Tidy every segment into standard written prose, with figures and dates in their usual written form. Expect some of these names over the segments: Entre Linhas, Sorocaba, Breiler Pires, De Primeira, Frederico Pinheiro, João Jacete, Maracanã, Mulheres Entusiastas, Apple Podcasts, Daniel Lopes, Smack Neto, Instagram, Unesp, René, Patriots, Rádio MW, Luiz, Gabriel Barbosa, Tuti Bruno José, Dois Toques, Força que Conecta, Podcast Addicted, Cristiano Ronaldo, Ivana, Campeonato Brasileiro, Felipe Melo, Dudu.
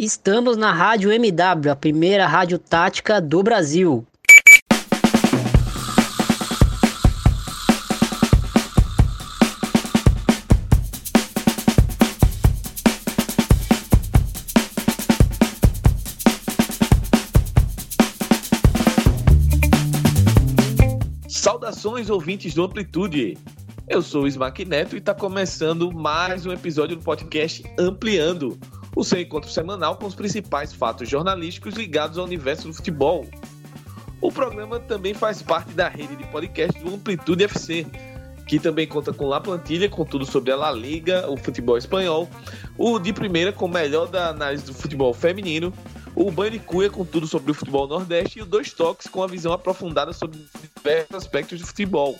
Estamos na Rádio MW, a primeira rádio tática do Brasil. Saudações, ouvintes do Amplitude. Eu sou o Smack Neto e está começando mais um episódio do podcast Ampliando, o seu encontro semanal com os principais fatos jornalísticos ligados ao universo do futebol. O programa também faz parte da rede de podcasts do Amplitude FC, que também conta com La Plantilha, com tudo sobre a La Liga, o futebol espanhol, o De Primeira, com o melhor da análise do futebol feminino, o Banho de Cuia, com tudo sobre o futebol nordeste, e o Dois Toques, com a visão aprofundada sobre diversos aspectos de futebol.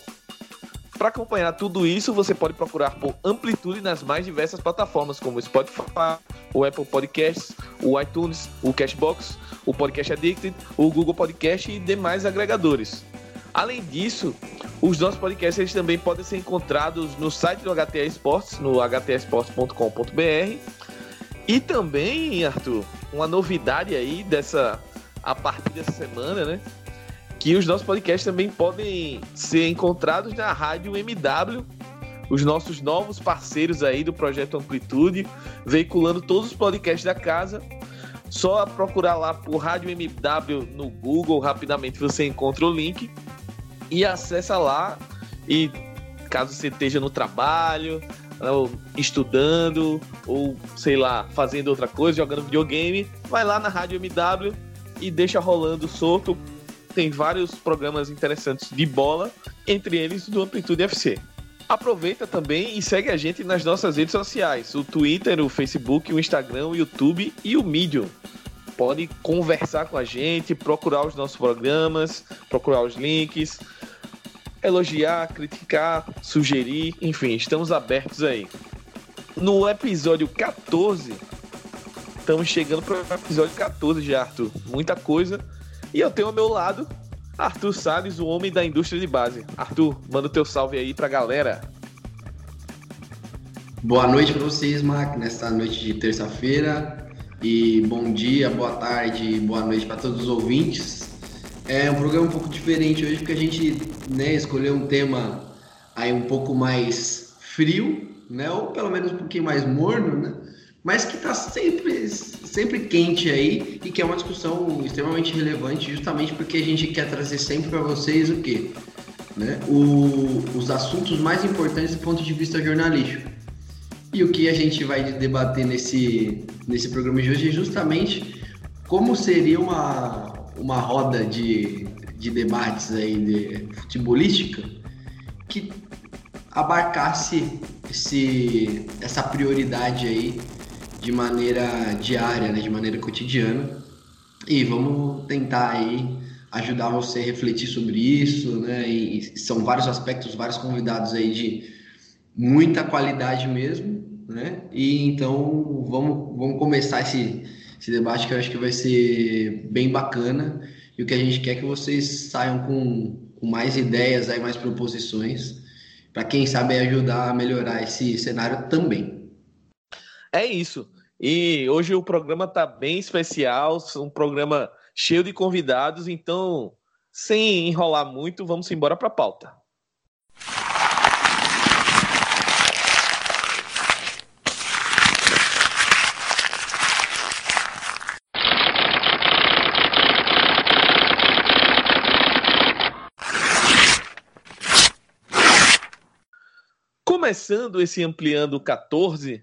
Para acompanhar tudo isso, você pode procurar por Amplitude nas mais diversas plataformas, como o Spotify, o Apple Podcasts, o iTunes, o Cashbox, o Podcast Addicted, o Google Podcast e demais agregadores. Além disso, os nossos podcasts eles também podem ser encontrados no site do HTA Sports, no htsports.com.br. E também, Arthur, uma novidade aí a partir dessa semana, né? Que os nossos podcasts também podem ser encontrados na Rádio MW, os nossos novos parceiros aí do Projeto Amplitude, veiculando todos os podcasts da casa. Só procurar lá por Rádio MW no Google, rapidamente você encontra o link e acessa lá. E caso você esteja no trabalho, ou estudando, ou sei lá, fazendo outra coisa, jogando videogame, vai lá na Rádio MW e deixa rolando solto. Tem vários programas interessantes de bola, entre eles do Amplitude FC. Aproveita também e segue a gente nas nossas redes sociais, o Twitter, o Facebook, o Instagram, o YouTube e o Medium. Pode conversar com a gente, procurar os nossos programas, procurar os links, elogiar, criticar, sugerir, enfim, estamos abertos aí. No episódio 14, estamos chegando para o episódio 14 já, Arthur, muita coisa. E eu tenho ao meu lado Arthur Salles, o homem da indústria de base. Arthur, manda o teu salve aí pra galera. Boa noite pra vocês, Mac, nesta noite de terça-feira. E bom dia, boa tarde, boa noite pra todos os ouvintes. É um programa um pouco diferente hoje, porque a gente escolheu um tema aí um pouco mais frio, ou pelo menos um pouquinho mais morno, mas que está sempre quente aí e que é uma discussão extremamente relevante, justamente porque a gente quer trazer sempre para vocês o quê? Os assuntos mais importantes do ponto de vista jornalístico. E o que a gente vai debater nesse programa de hoje é justamente como seria uma roda de debates aí de futebolística que abarcasse essa prioridade aí de maneira diária, de maneira cotidiana, e vamos tentar aí ajudar você a refletir sobre isso, e são vários aspectos, vários convidados aí de muita qualidade mesmo, e então vamos começar esse debate que eu acho que vai ser bem bacana, e o que a gente quer é que vocês saiam com mais ideias aí, mais proposições, para quem sabe ajudar a melhorar esse cenário também. É isso, e hoje o programa está bem especial, um programa cheio de convidados, então, sem enrolar muito, vamos embora para a pauta. Começando esse Ampliando 14...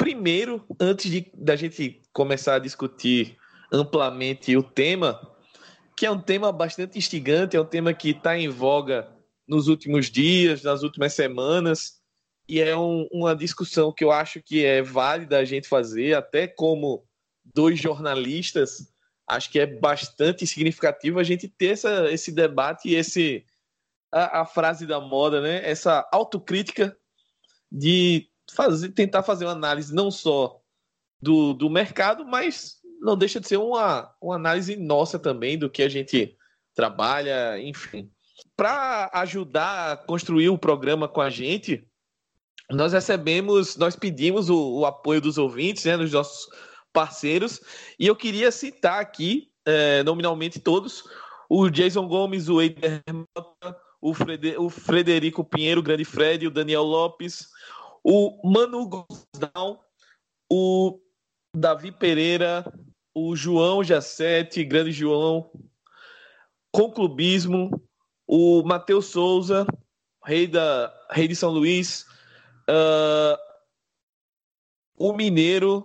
Primeiro, antes da gente começar a discutir amplamente o tema, que é um tema bastante instigante, é um tema que está em voga nos últimos dias, nas últimas semanas, e é uma discussão que eu acho que é válida a gente fazer, até como dois jornalistas, acho que é bastante significativo a gente ter esse debate e a frase da moda, essa autocrítica de tentar fazer uma análise não só do mercado, mas não deixa de ser uma análise nossa também do que a gente trabalha, enfim. Para ajudar a construir o programa com a gente, nós pedimos o apoio dos ouvintes, dos nossos parceiros. E eu queria citar aqui, nominalmente todos, o Jason Gomes, o Eiderman, o Frederico Pinheiro, o Grande Fred, o Daniel Lopes, o Manu Godão, o Davi Pereira, o João Jacete, Grande João, Conclubismo, o Matheus Souza, Rei de São Luís, o Mineiro,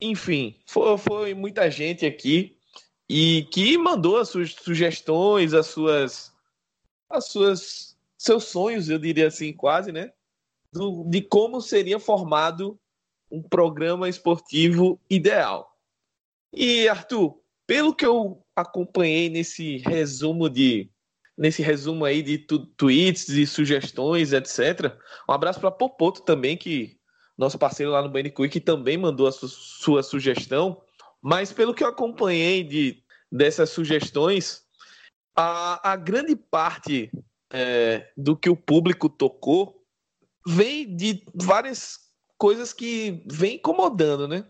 enfim, foi muita gente aqui e que mandou as suas sugestões, seus sonhos, eu diria assim, quase, né? De como seria formado um programa esportivo ideal. E, Arthur, pelo que eu acompanhei nesse resumo aí de tweets e sugestões, etc. Um abraço para Popoto também, que nosso parceiro lá no Banho de Cuia, que também mandou a sua sugestão. Mas pelo que eu acompanhei dessas sugestões, a grande parte do que o público tocou vem de várias coisas que vem incomodando, né?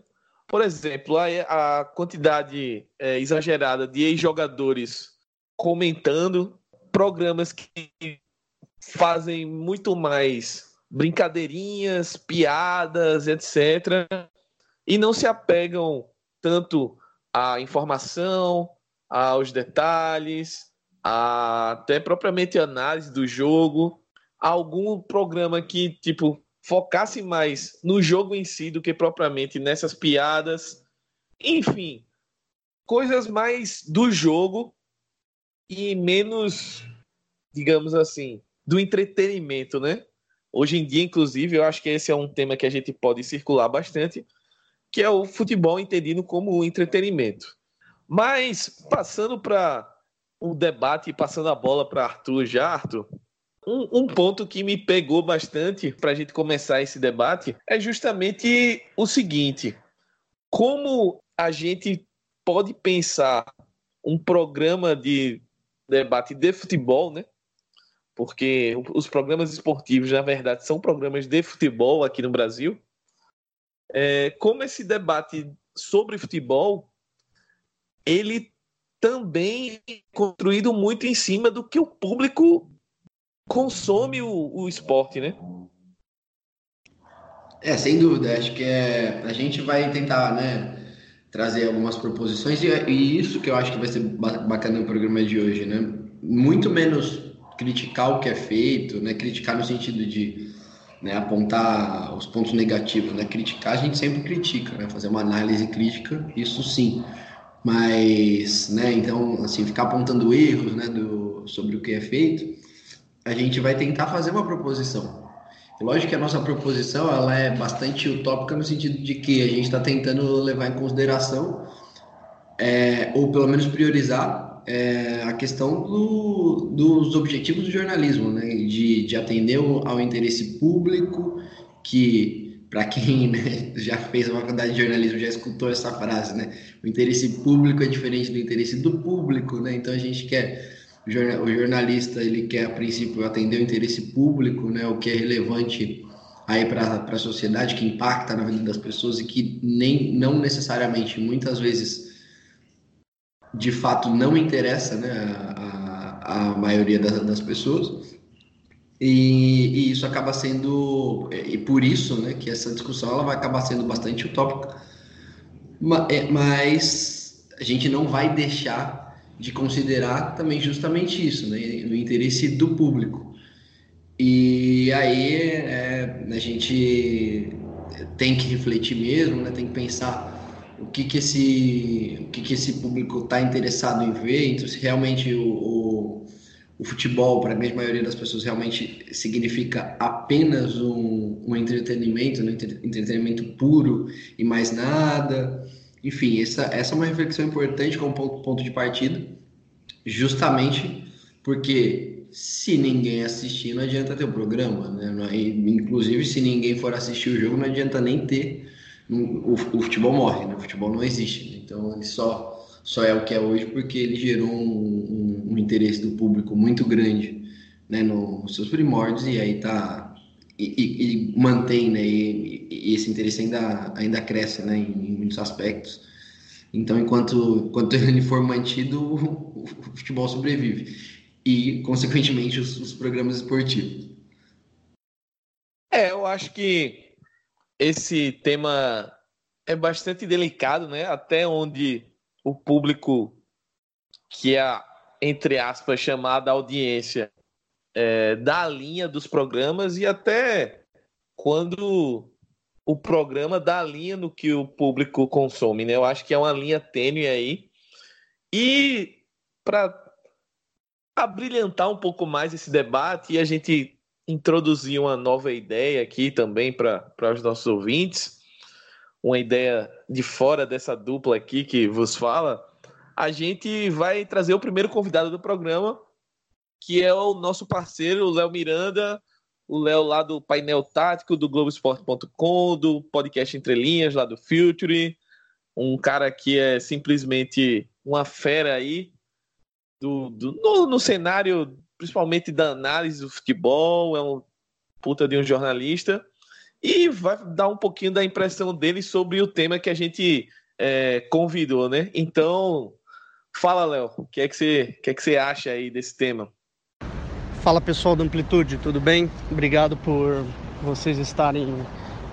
Por exemplo, a quantidade exagerada de ex-jogadores comentando programas que fazem muito mais brincadeirinhas, piadas, etc. E não se apegam tanto à informação, aos detalhes, até propriamente análise do jogo. Algum programa que, focasse mais no jogo em si do que propriamente nessas piadas. Enfim, coisas mais do jogo e menos, digamos assim, do entretenimento, né? Hoje em dia, inclusive, eu acho que esse é um tema que a gente pode circular bastante, que é o futebol entendido como entretenimento. Mas, passando para o debate e passando a bola para Arthur já, Arthur, um ponto que me pegou bastante para a gente começar esse debate é justamente o seguinte: como a gente pode pensar um programa de debate de futebol, né? Porque os programas esportivos, na verdade, são programas de futebol aqui no Brasil. Como esse debate sobre futebol, ele também é construído muito em cima do que o público consome o esporte, né? Sem dúvida. Acho que a gente vai tentar, né, trazer algumas proposições e isso que eu acho que vai ser bacana no programa de hoje, né? Muito menos criticar o que é feito, né? Criticar no sentido de, né, apontar os pontos negativos, né? Criticar, a gente sempre critica, né? Fazer uma análise crítica, isso sim. Mas, né, então, assim, ficar apontando erros, né, sobre o que é feito, a gente vai tentar fazer uma proposição. Lógico que a nossa proposição ela é bastante utópica no sentido de que a gente está tentando levar em consideração ou pelo menos priorizar a questão dos objetivos do jornalismo, né? De atender ao interesse público, que para quem, né, já fez uma faculdade de jornalismo já escutou essa frase, né? O interesse público é diferente do interesse do público, né? Então a gente quer... O jornalista, ele quer, a princípio, atender o interesse público, né, o que é relevante para a sociedade, que impacta na vida das pessoas e que não necessariamente, muitas vezes, de fato, não interessa, né, a maioria das pessoas. E isso acaba sendo... E por isso, né, que essa discussão ela vai acabar sendo bastante utópica. Mas a gente não vai deixar de considerar também justamente isso, né, no interesse do público. E aí a gente tem que refletir mesmo, né, tem que pensar o que esse público está interessado em ver. Então, se realmente o futebol, para a grande maioria das pessoas, realmente significa apenas um entretenimento, né, entretenimento puro e mais nada... Enfim, essa é uma reflexão importante como ponto de partida, justamente porque se ninguém assistir, não adianta ter o programa, né? Inclusive, se ninguém for assistir o jogo, não adianta nem ter. O futebol morre, né? O futebol não existe, né? Então, ele só é o que é hoje porque ele gerou um interesse do público muito grande, né, nos seus primórdios, e aí mantém, né, e esse interesse ainda cresce, né, em muitos aspectos. Então, enquanto ele for mantido, o futebol sobrevive e, consequentemente, os programas esportivos. Eu acho que esse tema é bastante delicado, né? Até onde o público, que é, entre aspas, chamada audiência, dá a linha dos programas, e até quando o programa dá a linha no que o público consome, né? Eu acho que é uma linha tênue aí. E para abrilhantar um pouco mais esse debate e a gente introduzir uma nova ideia aqui também para os nossos ouvintes, uma ideia de fora dessa dupla aqui que vos fala, a gente vai trazer o primeiro convidado do programa, que é o nosso parceiro, o Léo Miranda, o Léo lá do painel tático, do Globoesporte.com, do podcast Entre Linhas, lá do Future, um cara que é simplesmente uma fera aí no cenário, principalmente da análise do futebol, é um puta de um jornalista, e vai dar um pouquinho da impressão dele sobre o tema que a gente convidou, né? Então, fala, Léo, o que é que você acha aí desse tema? Fala, pessoal da Amplitude, tudo bem? Obrigado por vocês estarem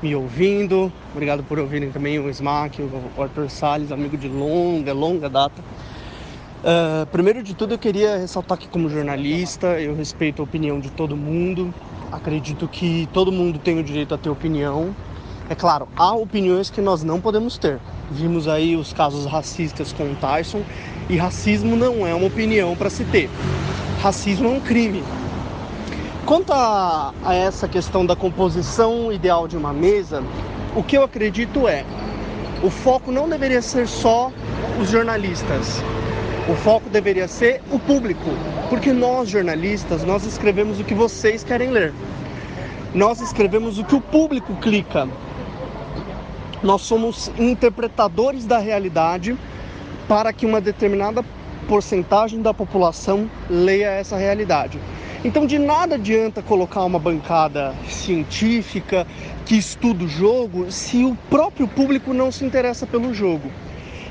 me ouvindo, obrigado por ouvirem também o Smack, o Arthur Salles, amigo de longa data. Primeiro de tudo, eu queria ressaltar que, como jornalista, eu respeito a opinião de todo mundo. Acredito que todo mundo tem o direito a ter opinião. É claro, há opiniões que nós não podemos ter. Vimos aí os casos racistas com o Tyson, e racismo não é uma opinião para se ter. Racismo é um crime. Quanto a essa questão da composição ideal de uma mesa, o que eu acredito é: o foco não deveria ser só os jornalistas. O foco deveria ser o público, porque nós, jornalistas, nós escrevemos o que vocês querem ler. Nós escrevemos o que o público clica. Nós somos interpretadores da realidade para que uma determinada porcentagem da população leia essa realidade. Então, de nada adianta colocar uma bancada científica que estuda o jogo se o próprio público não se interessa pelo jogo.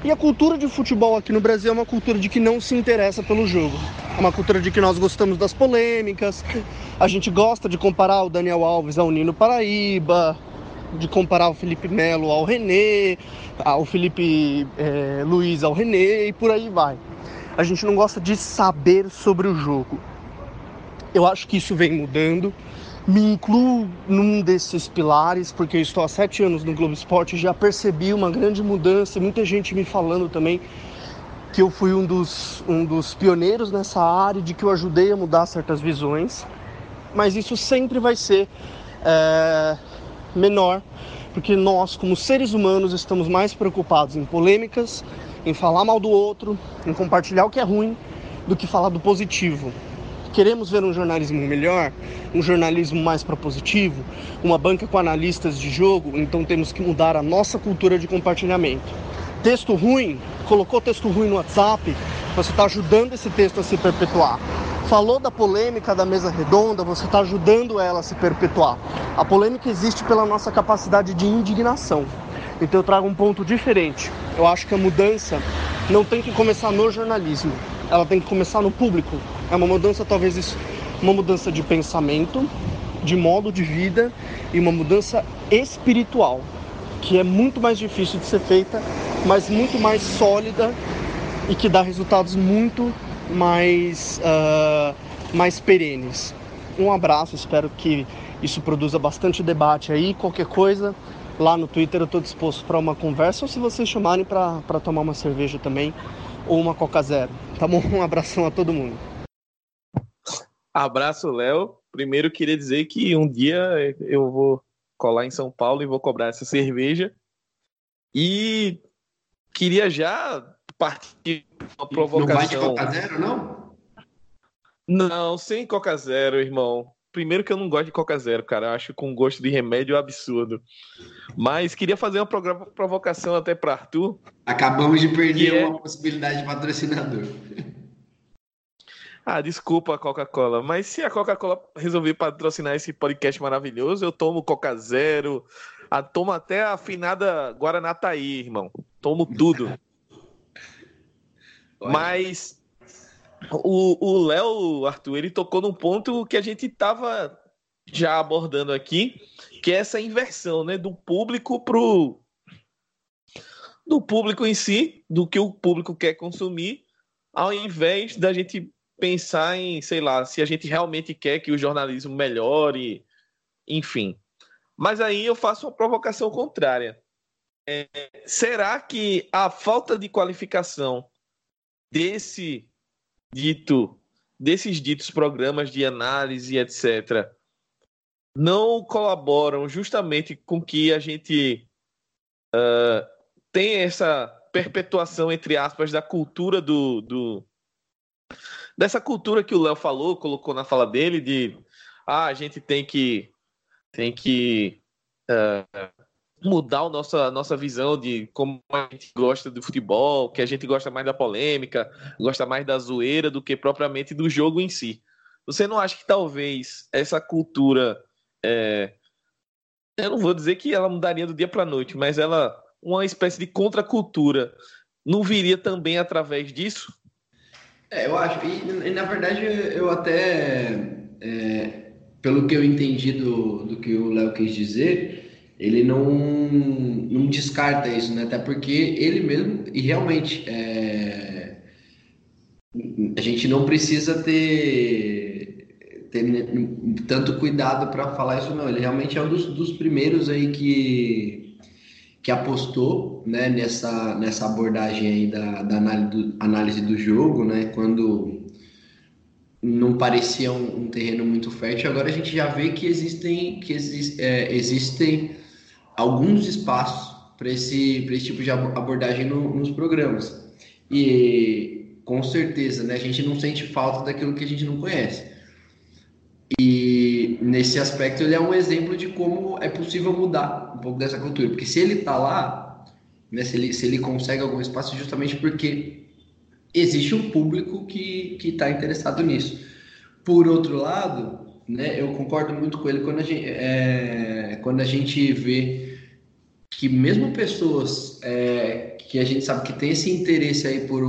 E a cultura de futebol aqui no Brasil é uma cultura de que não se interessa pelo jogo. É uma cultura de que nós gostamos das polêmicas, a gente gosta de comparar o Daniel Alves ao Nino Paraíba, de comparar o Felipe Melo ao René, o Felipe Luiz ao René, e por aí vai. A gente não gosta de saber sobre o jogo. Eu acho que isso vem mudando. Me incluo num desses pilares, porque eu estou há 7 anos no Globo Esporte e já percebi uma grande mudança. Muita gente me falando também que eu fui um dos pioneiros nessa área, de que eu ajudei a mudar certas visões. Mas isso sempre vai ser menor, porque nós, como seres humanos, estamos mais preocupados em polêmicas, em falar mal do outro, em compartilhar o que é ruim, do que falar do positivo. Queremos ver um jornalismo melhor, um jornalismo mais propositivo, uma banca com analistas de jogo, então temos que mudar a nossa cultura de compartilhamento. Texto ruim, colocou texto ruim no WhatsApp, você está ajudando esse texto a se perpetuar. Falou da polêmica da mesa redonda, você está ajudando ela a se perpetuar. A polêmica existe pela nossa capacidade de indignação. Então eu trago um ponto diferente. Eu acho que a mudança não tem que começar no jornalismo, ela tem que começar no público. É uma mudança, talvez, uma mudança de pensamento, de modo de vida e uma mudança espiritual, que é muito mais difícil de ser feita, mas muito mais sólida e que dá resultados muito mais perenes. Um abraço, espero que isso produza bastante debate aí. Qualquer coisa, lá no Twitter eu estou disposto para uma conversa, ou se vocês chamarem para tomar uma cerveja também, ou uma Coca Zero. Tá bom? Um abração a todo mundo. Abraço, Léo. Primeiro, queria dizer que um dia eu vou colar em São Paulo e vou cobrar essa cerveja. E queria já partir uma provocação. Não vai de Coca Zero, não? Não, sem Coca Zero, irmão. Primeiro que eu não gosto de Coca Zero, cara. Eu acho com gosto de remédio absurdo. Mas queria fazer uma provocação até para Arthur. Acabamos de perder uma possibilidade de patrocinador. Desculpa, Coca-Cola, mas se a Coca-Cola resolver patrocinar esse podcast maravilhoso, eu tomo Coca Zero, Tomo até a afinada Guaranataí, irmão. Tomo tudo. Mas o Léo, Arthur, ele tocou num ponto que a gente estava já abordando aqui, que é essa inversão, né, do público pro... do público em si, do que o público quer consumir, ao invés da gente pensar em, sei lá, se a gente realmente quer que o jornalismo melhore, enfim. Mas aí eu faço uma provocação contrária. Será que a falta de qualificação desses ditos programas de análise, etc., não colaboram justamente com que a gente tenha essa perpetuação, entre aspas, da cultura dessa cultura que o Léo falou, colocou na fala dele, de a gente tem que mudar a nossa visão de como a gente gosta do futebol, que a gente gosta mais da polêmica, gosta mais da zoeira do que propriamente do jogo em si. Você não acha que talvez essa cultura, eu não vou dizer que ela mudaria do dia para a noite, mas ela, uma espécie de contracultura, não viria também através disso? Eu acho, e na verdade eu até, pelo que eu entendi do que o Léo quis dizer... ele não descarta isso, né? Até porque ele mesmo, e realmente, a gente não precisa ter tanto cuidado para falar isso, não. Ele realmente é um dos primeiros aí que apostou, né, nessa abordagem aí da análise do jogo, né? Quando não parecia um terreno muito fértil, agora a gente já vê que existem alguns espaços para esse tipo de abordagem nos programas. E com certeza, né, a gente não sente falta daquilo que a gente não conhece. E nesse aspecto ele é um exemplo de como é possível mudar um pouco dessa cultura. Porque se ele está lá, né, se ele consegue algum espaço, justamente porque existe um público que está interessado nisso. Por outro lado, né, eu concordo muito com ele quando a gente vê que mesmo pessoas que a gente sabe que tem esse interesse aí por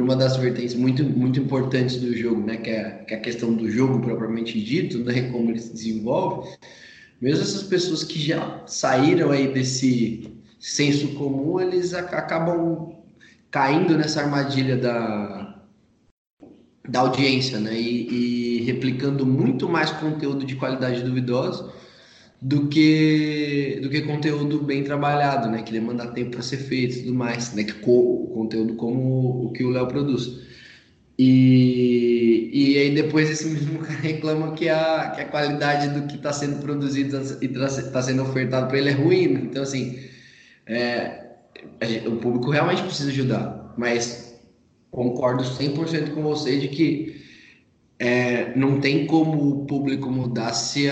uma das vertentes muito, muito importantes do jogo, né, que é a questão do jogo propriamente dito, né, como ele se desenvolve, mesmo essas pessoas que já saíram aí desse senso comum, eles acabam caindo nessa armadilha da audiência, né, e replicando muito mais conteúdo de qualidade duvidosa do que conteúdo bem trabalhado, né, que demanda tempo para ser feito e tudo mais, né, que conteúdo como o que o Léo produz. E aí depois esse mesmo cara reclama que a qualidade do que está sendo produzido e está sendo ofertado para ele é ruim. Então, assim, o público realmente precisa ajudar, mas... concordo 100% com você de que não tem como o público mudar se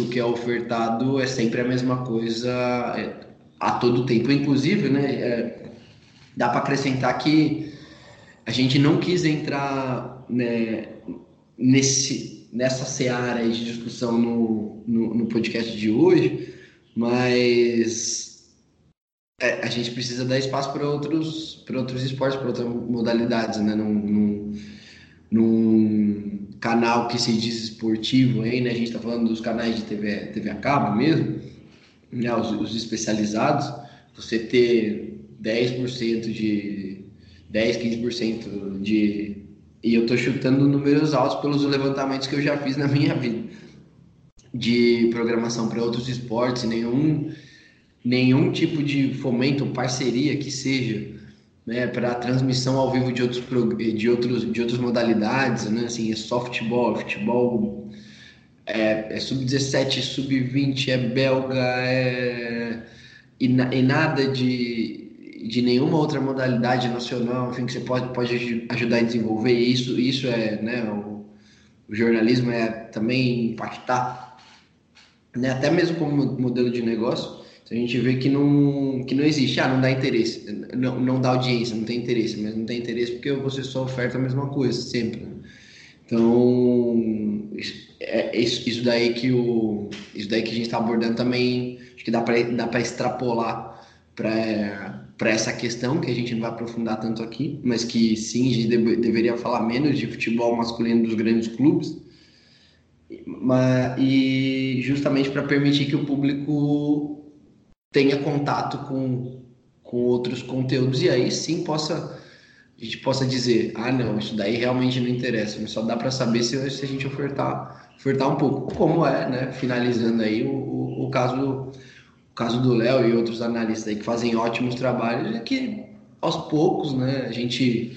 o que é ofertado é sempre a mesma coisa a todo tempo. Inclusive, né, dá para acrescentar que a gente não quis entrar, né, nessa seara de discussão no podcast de hoje, mas... a gente precisa dar espaço para outros esportes, para outras modalidades, né? Num canal que se diz esportivo, aí, né? A gente está falando dos canais de TV a cabo mesmo, né? Os especializados, você ter 15% de... E eu estou chutando números altos pelos levantamentos que eu já fiz na minha vida, de programação para outros esportes, nenhum tipo de fomento, parceria que seja, né, para transmissão ao vivo de outras modalidades, né, assim, é só futebol, é sub-17, sub-20, é belga, e nada de nenhuma outra modalidade nacional, enfim, que você pode ajudar a desenvolver. E isso é, né, o jornalismo é também impactar, né, até mesmo como modelo de negócio. A gente vê que não existe, não dá interesse, não dá audiência, não tem interesse, mas não tem interesse porque você só oferta a mesma coisa, sempre. Então, isso daí que a gente está abordando também Acho que dá para extrapolar para essa questão, que a gente não vai aprofundar tanto aqui, mas que sim, a gente deveria falar menos de futebol masculino dos grandes clubes, e justamente para permitir que o público tenha contato com outros conteúdos, e aí sim a gente possa dizer, ah não, isso daí realmente não interessa, mas só dá para saber se a gente ofertar um pouco, como é, né? Finalizando aí o caso do Léo e outros analistas aí que fazem ótimos trabalhos, é que aos poucos, né, a gente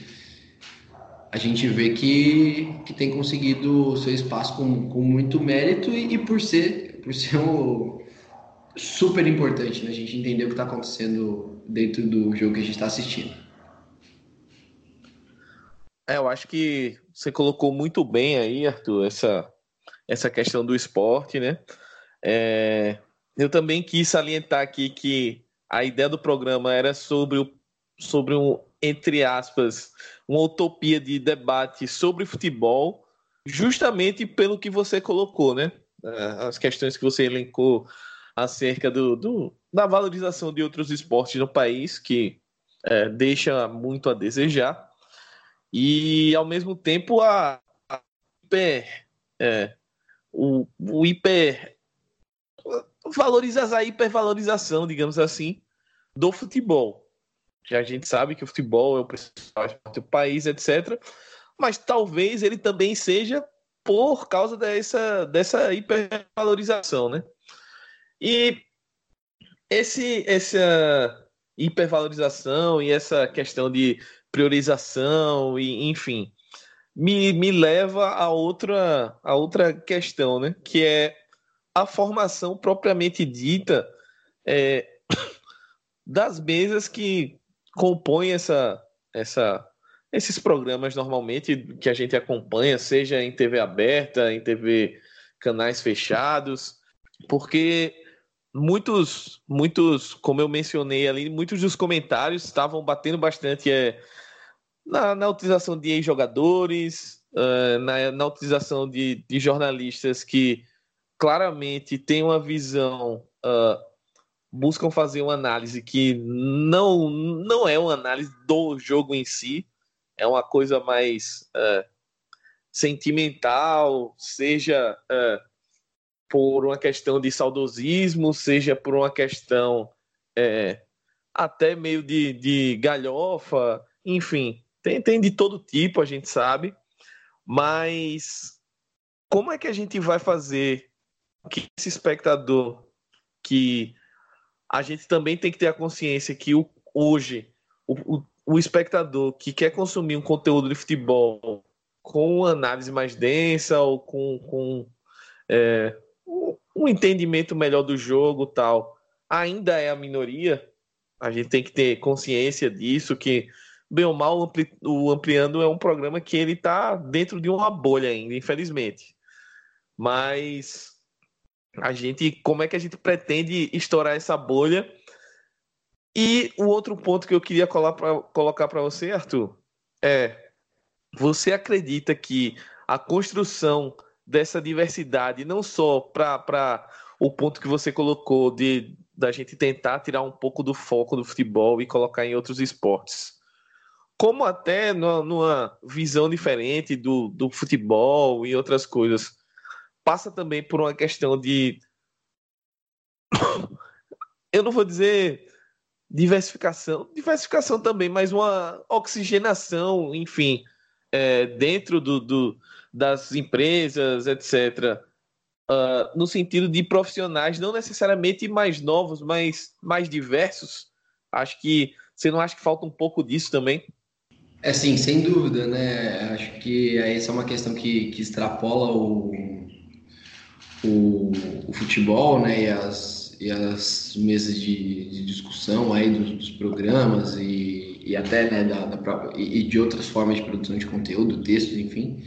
vê que tem conseguido seu espaço com muito mérito e por ser um super importante, né, a gente entender o que está acontecendo dentro do jogo que a gente está assistindo. Eu acho que você colocou muito bem aí, Arthur, essa questão do esporte, né? Eu também quis salientar aqui que a ideia do programa era sobre um, entre aspas, uma utopia de debate sobre futebol, justamente pelo que você colocou, né? As questões que você elencou acerca da valorização de outros esportes no país, que deixa muito a desejar, e ao mesmo tempo a hipervalorização, digamos assim, do futebol. Que a gente sabe que o futebol é o principal esporte do país, etc. Mas talvez ele também seja por causa dessa hipervalorização, né? E essa hipervalorização e essa questão de priorização, e enfim, me leva a outra questão, né? Que é a formação propriamente dita das mesas que compõem esses programas normalmente que a gente acompanha, seja em TV aberta, em TV canais fechados, porque muitos, como eu mencionei ali, muitos dos comentários estavam batendo bastante na utilização de ex-jogadores, na utilização de jornalistas que claramente tem uma visão, buscam fazer uma análise que não é uma análise do jogo em si, é uma coisa mais sentimental, seja por uma questão de saudosismo, seja por uma questão até meio de galhofa, enfim, tem de todo tipo, a gente sabe, mas como é que a gente vai fazer que esse espectador, que a gente também tem que ter a consciência que hoje o espectador que quer consumir um conteúdo de futebol com uma análise mais densa ou com um entendimento melhor do jogo tal, ainda é a minoria. A gente tem que ter consciência disso, que bem ou mal o Ampliando é um programa que ele está dentro de uma bolha ainda, infelizmente. Mas como é que a gente pretende estourar essa bolha? E o outro ponto que eu queria colocar para você, Arthur, você acredita que a construção dessa diversidade, não só para o ponto que você colocou da gente tentar tirar um pouco do foco do futebol e colocar em outros esportes, como até numa visão diferente do futebol e outras coisas, passa também por uma questão de, eu não vou dizer diversificação também, mas uma oxigenação, enfim, dentro das empresas, etc. No sentido de profissionais não necessariamente mais novos, mas mais diversos. Acho que você não acha que falta um pouco disso também? Sim, sem dúvida, né? Acho que essa é uma questão que extrapola o futebol, né, e as mesas de discussão aí dos programas e até, né, da própria, e de outras formas de produção de conteúdo, textos, enfim,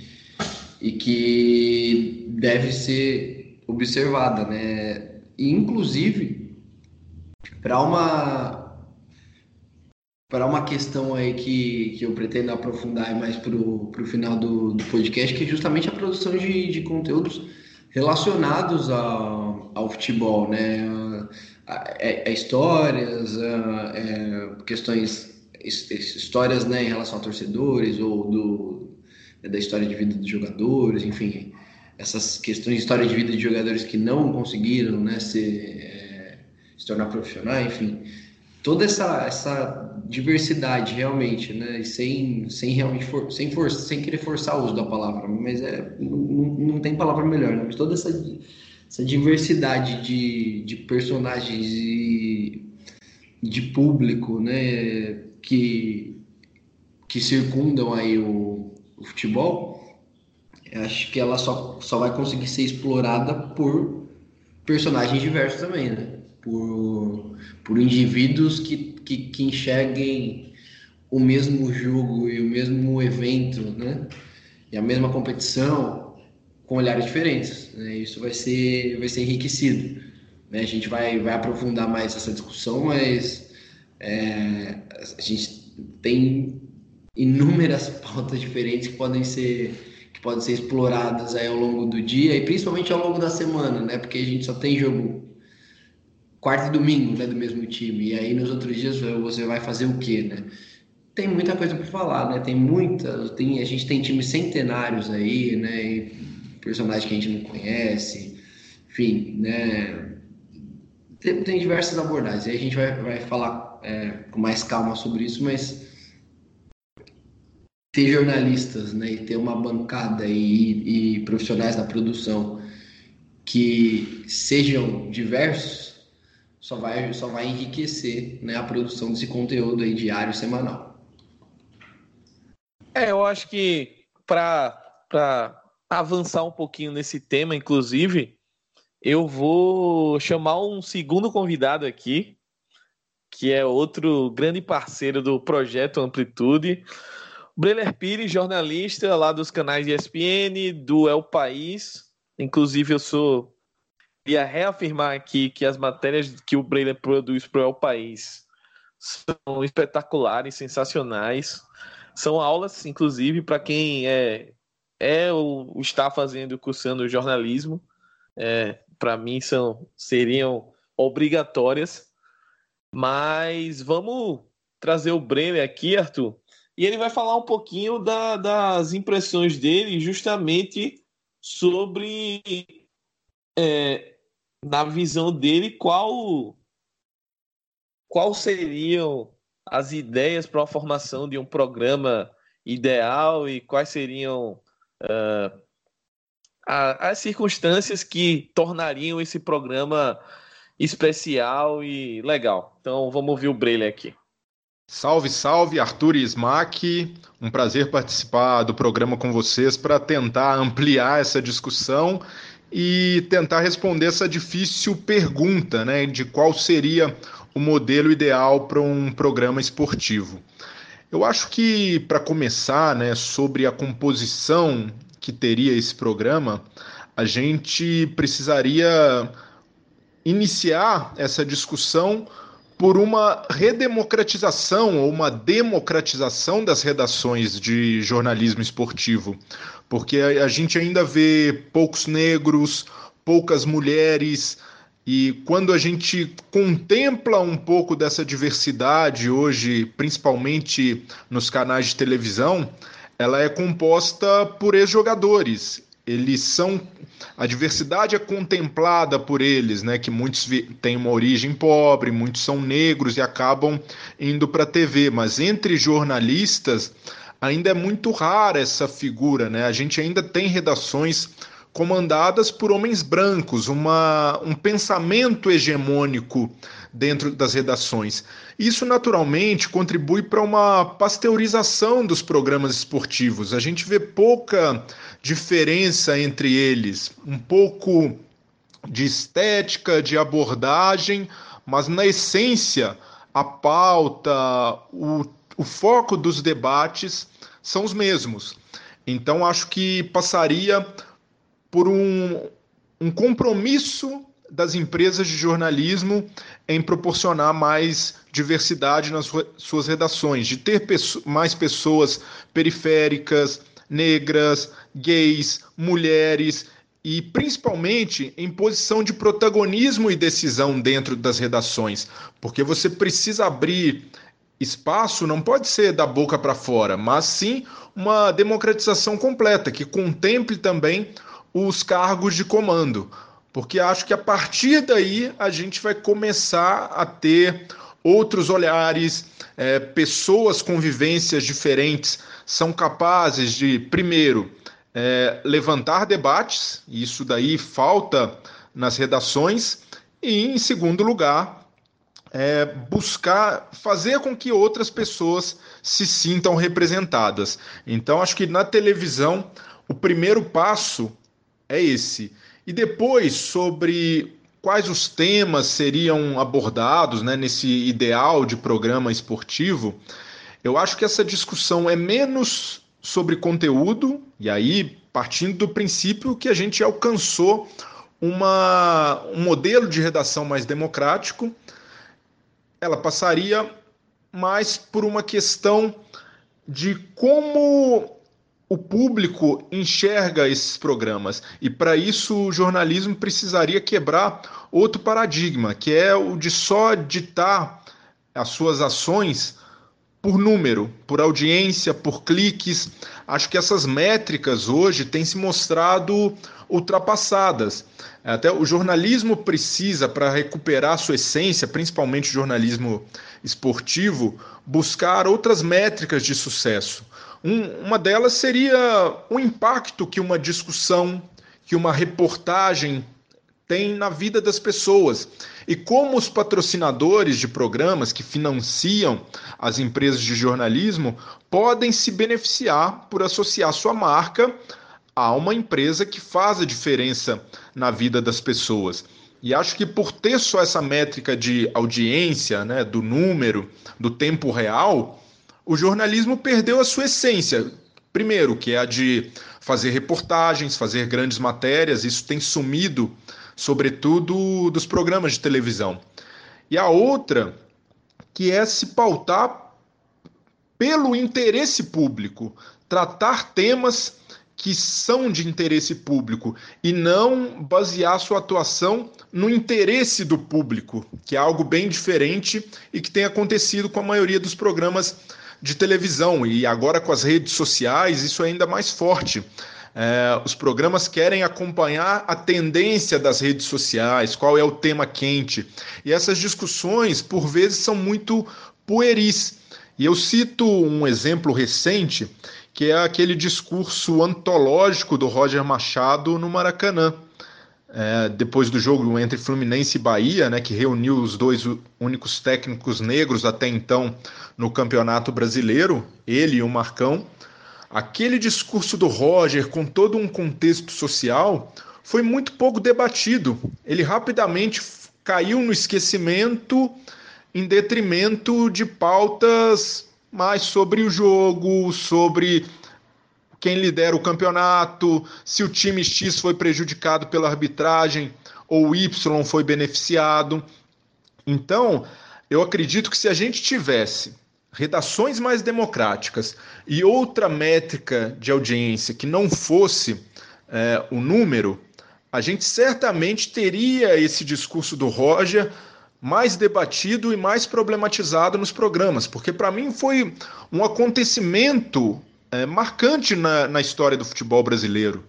e que deve ser observada, né, e, inclusive para uma questão aí que eu pretendo aprofundar mais para o final do podcast, que é justamente a produção de conteúdos relacionados ao futebol, né? histórias, questões, né, em relação a torcedores ou da história de vida dos jogadores, enfim, essas questões de história de vida de jogadores que não conseguiram, né, se tornar profissionais, enfim, toda essa diversidade realmente, né, sem querer forçar o uso da palavra, mas não tem palavra melhor, né, mas toda essa diversidade de personagens e de público, né, que circundam aí o futebol, acho que ela só vai conseguir ser explorada por personagens diversos também, né? Por indivíduos que enxerguem o mesmo jogo e o mesmo evento, né? E a mesma competição com olhares diferentes, né? Isso vai ser enriquecido, né? A gente vai aprofundar mais essa discussão, mas a gente tem inúmeras pautas diferentes que podem ser exploradas aí ao longo do dia e principalmente ao longo da semana, né? Porque a gente só tem jogo quarta e domingo, né, do mesmo time, e aí nos outros dias você vai fazer o quê, né? Tem muita coisa para falar, né? A gente tem times centenários aí, né, e personagens que a gente não conhece, enfim, né, tem diversas abordagens, e a gente vai falar com mais calma sobre isso, mas ter jornalistas, né, e ter uma bancada e profissionais da produção que sejam diversos, só vai enriquecer, né, a produção desse conteúdo aí diário, semanal. Eu acho que para avançar um pouquinho nesse tema, inclusive, eu vou chamar um segundo convidado aqui, que é outro grande parceiro do projeto Amplitude, Breiler Pires, jornalista lá dos canais de ESPN, do El País. Inclusive, queria reafirmar aqui que as matérias que o Breiler produz para o país são espetaculares, sensacionais. São aulas, inclusive, para quem ou está cursando jornalismo. Para mim, seriam obrigatórias. Mas vamos trazer o Breiler aqui, Arthur. E ele vai falar um pouquinho das impressões dele justamente sobre... na visão dele, qual seriam as ideias para a formação de um programa ideal e quais seriam as circunstâncias que tornariam esse programa especial e legal. Então, vamos ouvir o Breiler aqui. Salve, Arthur e Smack. Um prazer participar do programa com vocês para tentar ampliar essa discussão e tentar responder essa difícil pergunta, né, de qual seria o modelo ideal para um programa esportivo. Eu acho que, para começar, né, sobre a composição que teria esse programa, a gente precisaria iniciar essa discussão por uma redemocratização ou uma democratização das redações de jornalismo esportivo, porque a gente ainda vê poucos negros, poucas mulheres, e quando a gente contempla um pouco dessa diversidade hoje, principalmente nos canais de televisão, ela é composta por ex-jogadores. A diversidade é contemplada por eles, né? Que muitos têm uma origem pobre, muitos são negros e acabam indo para a TV. Mas entre jornalistas ainda é muito rara essa figura, né? A gente ainda tem redações comandadas por homens brancos, um pensamento hegemônico dentro das redações. Isso, naturalmente, contribui para uma pasteurização dos programas esportivos. A gente vê pouca diferença entre eles, um pouco de estética, de abordagem, mas, na essência, a pauta, o foco dos debates são os mesmos. Então, acho que passaria por um compromisso das empresas de jornalismo em proporcionar mais diversidade nas suas redações, de ter mais pessoas periféricas, negras, gays, mulheres, e principalmente em posição de protagonismo e decisão dentro das redações, porque você precisa abrir espaço, não pode ser da boca para fora, mas sim uma democratização completa, que contemple também os cargos de comando, porque acho que a partir daí a gente vai começar a ter outros olhares, pessoas com vivências diferentes são capazes de, primeiro, levantar debates, e isso daí falta nas redações, e em segundo lugar, buscar fazer com que outras pessoas se sintam representadas. Então acho que na televisão o primeiro passo é esse. E depois, sobre quais os temas seriam abordados, né, nesse ideal de programa esportivo, eu acho que essa discussão é menos sobre conteúdo, e aí partindo do princípio que a gente alcançou um modelo de redação mais democrático, ela passaria mais por uma questão de como o público enxerga esses programas, e para isso o jornalismo precisaria quebrar outro paradigma, que é o de só ditar as suas ações por número, por audiência, por cliques. Acho que essas métricas hoje têm se mostrado ultrapassadas. Até o jornalismo precisa, para recuperar sua essência, principalmente o jornalismo esportivo, buscar outras métricas de sucesso. Uma delas seria o impacto que uma discussão, que uma reportagem tem na vida das pessoas, e como os patrocinadores de programas que financiam as empresas de jornalismo podem se beneficiar por associar sua marca a uma empresa que faz a diferença na vida das pessoas. E acho que por ter só essa métrica de audiência, né, do número, do tempo real, o jornalismo perdeu a sua essência. Primeiro, que é a de fazer reportagens, fazer grandes matérias, isso tem sumido, sobretudo dos programas de televisão. E a outra, que é se pautar pelo interesse público, tratar temas que são de interesse público e não basear sua atuação no interesse do público, que é algo bem diferente e que tem acontecido com a maioria dos programas de televisão, e agora com as redes sociais isso é ainda mais forte. Os programas querem acompanhar a tendência das redes sociais, qual é o tema quente. E essas discussões, por vezes, são muito pueris. E eu cito um exemplo recente, que é aquele discurso antológico do Roger Machado no Maracanã, depois do jogo entre Fluminense e Bahia, né, que reuniu os dois únicos técnicos negros até então no Campeonato Brasileiro, ele e o Marcão. Aquele discurso do Roger, com todo um contexto social, foi muito pouco debatido. Ele rapidamente caiu no esquecimento, em detrimento de pautas mais sobre o jogo, sobre quem lidera o campeonato, se o time X foi prejudicado pela arbitragem ou Y foi beneficiado. Então, eu acredito que se a gente tivesse redações mais democráticas e outra métrica de audiência que não fosse o número, a gente certamente teria esse discurso do Roger mais debatido e mais problematizado nos programas, porque para mim foi um acontecimento marcante na história do futebol brasileiro.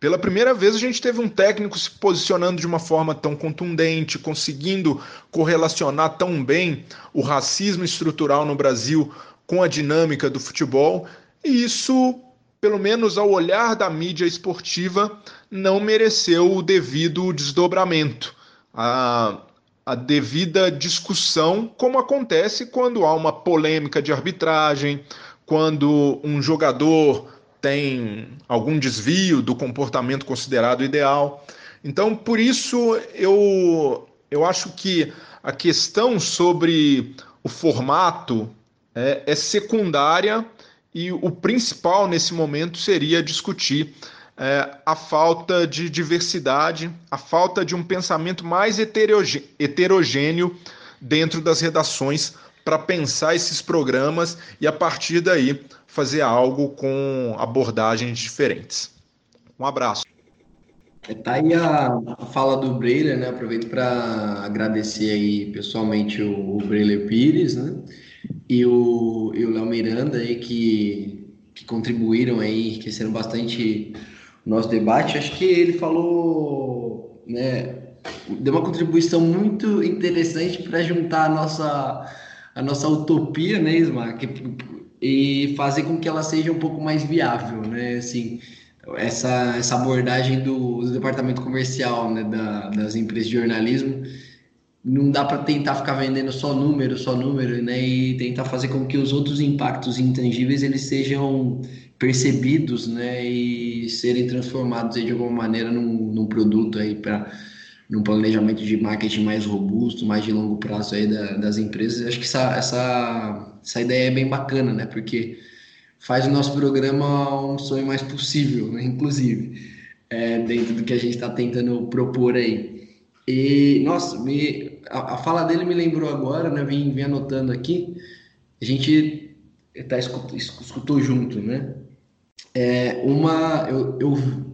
Pela primeira vez a gente teve um técnico se posicionando de uma forma tão contundente, conseguindo correlacionar tão bem o racismo estrutural no Brasil com a dinâmica do futebol, e isso, pelo menos ao olhar da mídia esportiva, não mereceu o devido desdobramento, a devida discussão, como acontece quando há uma polêmica de arbitragem, quando um jogador tem algum desvio do comportamento considerado ideal. Então, por isso, eu acho que a questão sobre o formato é secundária, e o principal nesse momento seria discutir a falta de diversidade, a falta de um pensamento mais heterogêneo dentro das redações, para pensar esses programas e, a partir daí, fazer algo com abordagens diferentes. Um abraço. Tá aí a fala do Breiler, né? Aproveito para agradecer aí pessoalmente o Breiler Pires, né? E o Léo Miranda aí que contribuíram aí, enriqueceram bastante o nosso debate. Acho que ele falou, né? Deu uma contribuição muito interessante para juntar a nossa utopia, né, Smack, e fazer com que ela seja um pouco mais viável, né? Assim, essa abordagem do departamento comercial, né, das empresas de jornalismo, não dá para tentar ficar vendendo só número, né, e tentar fazer com que os outros impactos intangíveis eles sejam percebidos, né, e serem transformados aí, de alguma maneira num produto aí para num planejamento de marketing mais robusto, mais de longo prazo aí das empresas. Acho que essa ideia é bem bacana, né, porque faz o nosso programa um sonho mais possível, né? Inclusive, dentro do que a gente está tentando propor aí. E, nossa, a fala dele me lembrou agora, né? Vim anotando aqui, a gente escutou junto, né?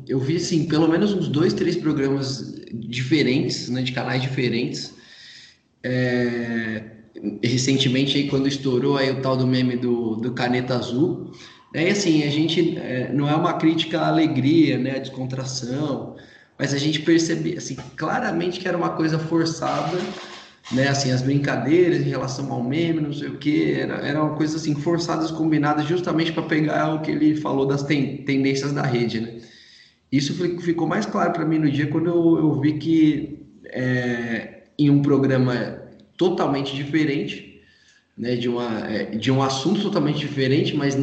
Eu vi, assim, pelo menos uns 2, 3 programas diferentes, né? De canais diferentes, recentemente aí, quando estourou aí o tal do meme do Caneta Azul, né? E assim, a gente não é uma crítica à alegria, né, à descontração, mas a gente percebe assim claramente que era uma coisa forçada, né, assim, as brincadeiras em relação ao meme, não sei o que, era uma coisa assim, forçadas, combinadas justamente para pegar o que ele falou das tendências da rede, né? Isso ficou mais claro para mim no dia quando eu vi que em um programa totalmente diferente, né, de um assunto totalmente diferente, mas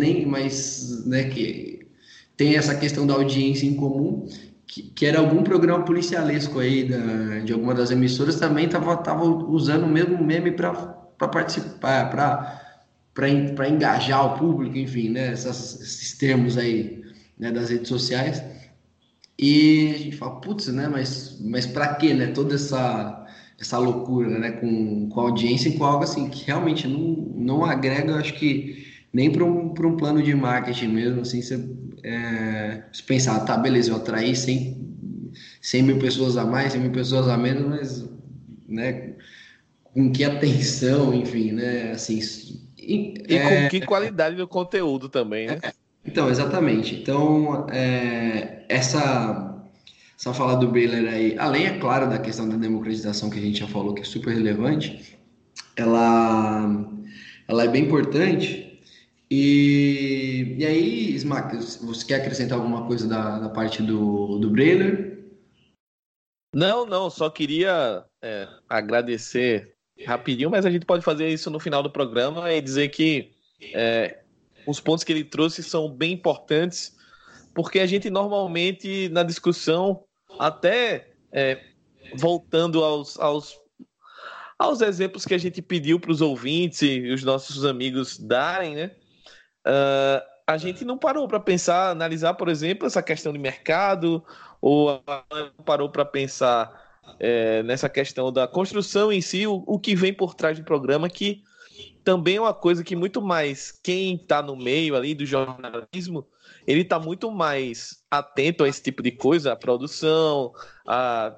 né, que tem essa questão da audiência em comum, que era algum programa policialesco aí de alguma das emissoras, também tava usando o mesmo meme para participar, para engajar o público, enfim, né, esses termos aí, né, das redes sociais. E a gente fala, putz, né, mas para quê, né, toda essa loucura, né, com audiência e com algo assim que realmente não agrega, acho que nem para um plano de marketing mesmo, assim, se pensar, tá, beleza, eu atraí 100 mil pessoas a mais, 100 mil pessoas a menos, mas, né, com que atenção, enfim, né, assim... E com que qualidade do conteúdo também, né? Então, exatamente. Então, essa fala do Breiler aí, além, é claro, da questão da democratização que a gente já falou, que é super relevante, ela é bem importante. E aí, Smack, você quer acrescentar alguma coisa da parte do Breiler? Não, só queria agradecer rapidinho, mas a gente pode fazer isso no final do programa e dizer que os pontos que ele trouxe são bem importantes, porque a gente normalmente na discussão, até voltando aos exemplos que a gente pediu para os ouvintes e os nossos amigos darem, né? A gente não parou para pensar, analisar, por exemplo, essa questão de mercado, ou parou para pensar nessa questão da construção em si, o que vem por trás do programa, que também é uma coisa que muito mais quem está no meio ali do jornalismo, ele está muito mais atento a esse tipo de coisa, a produção, a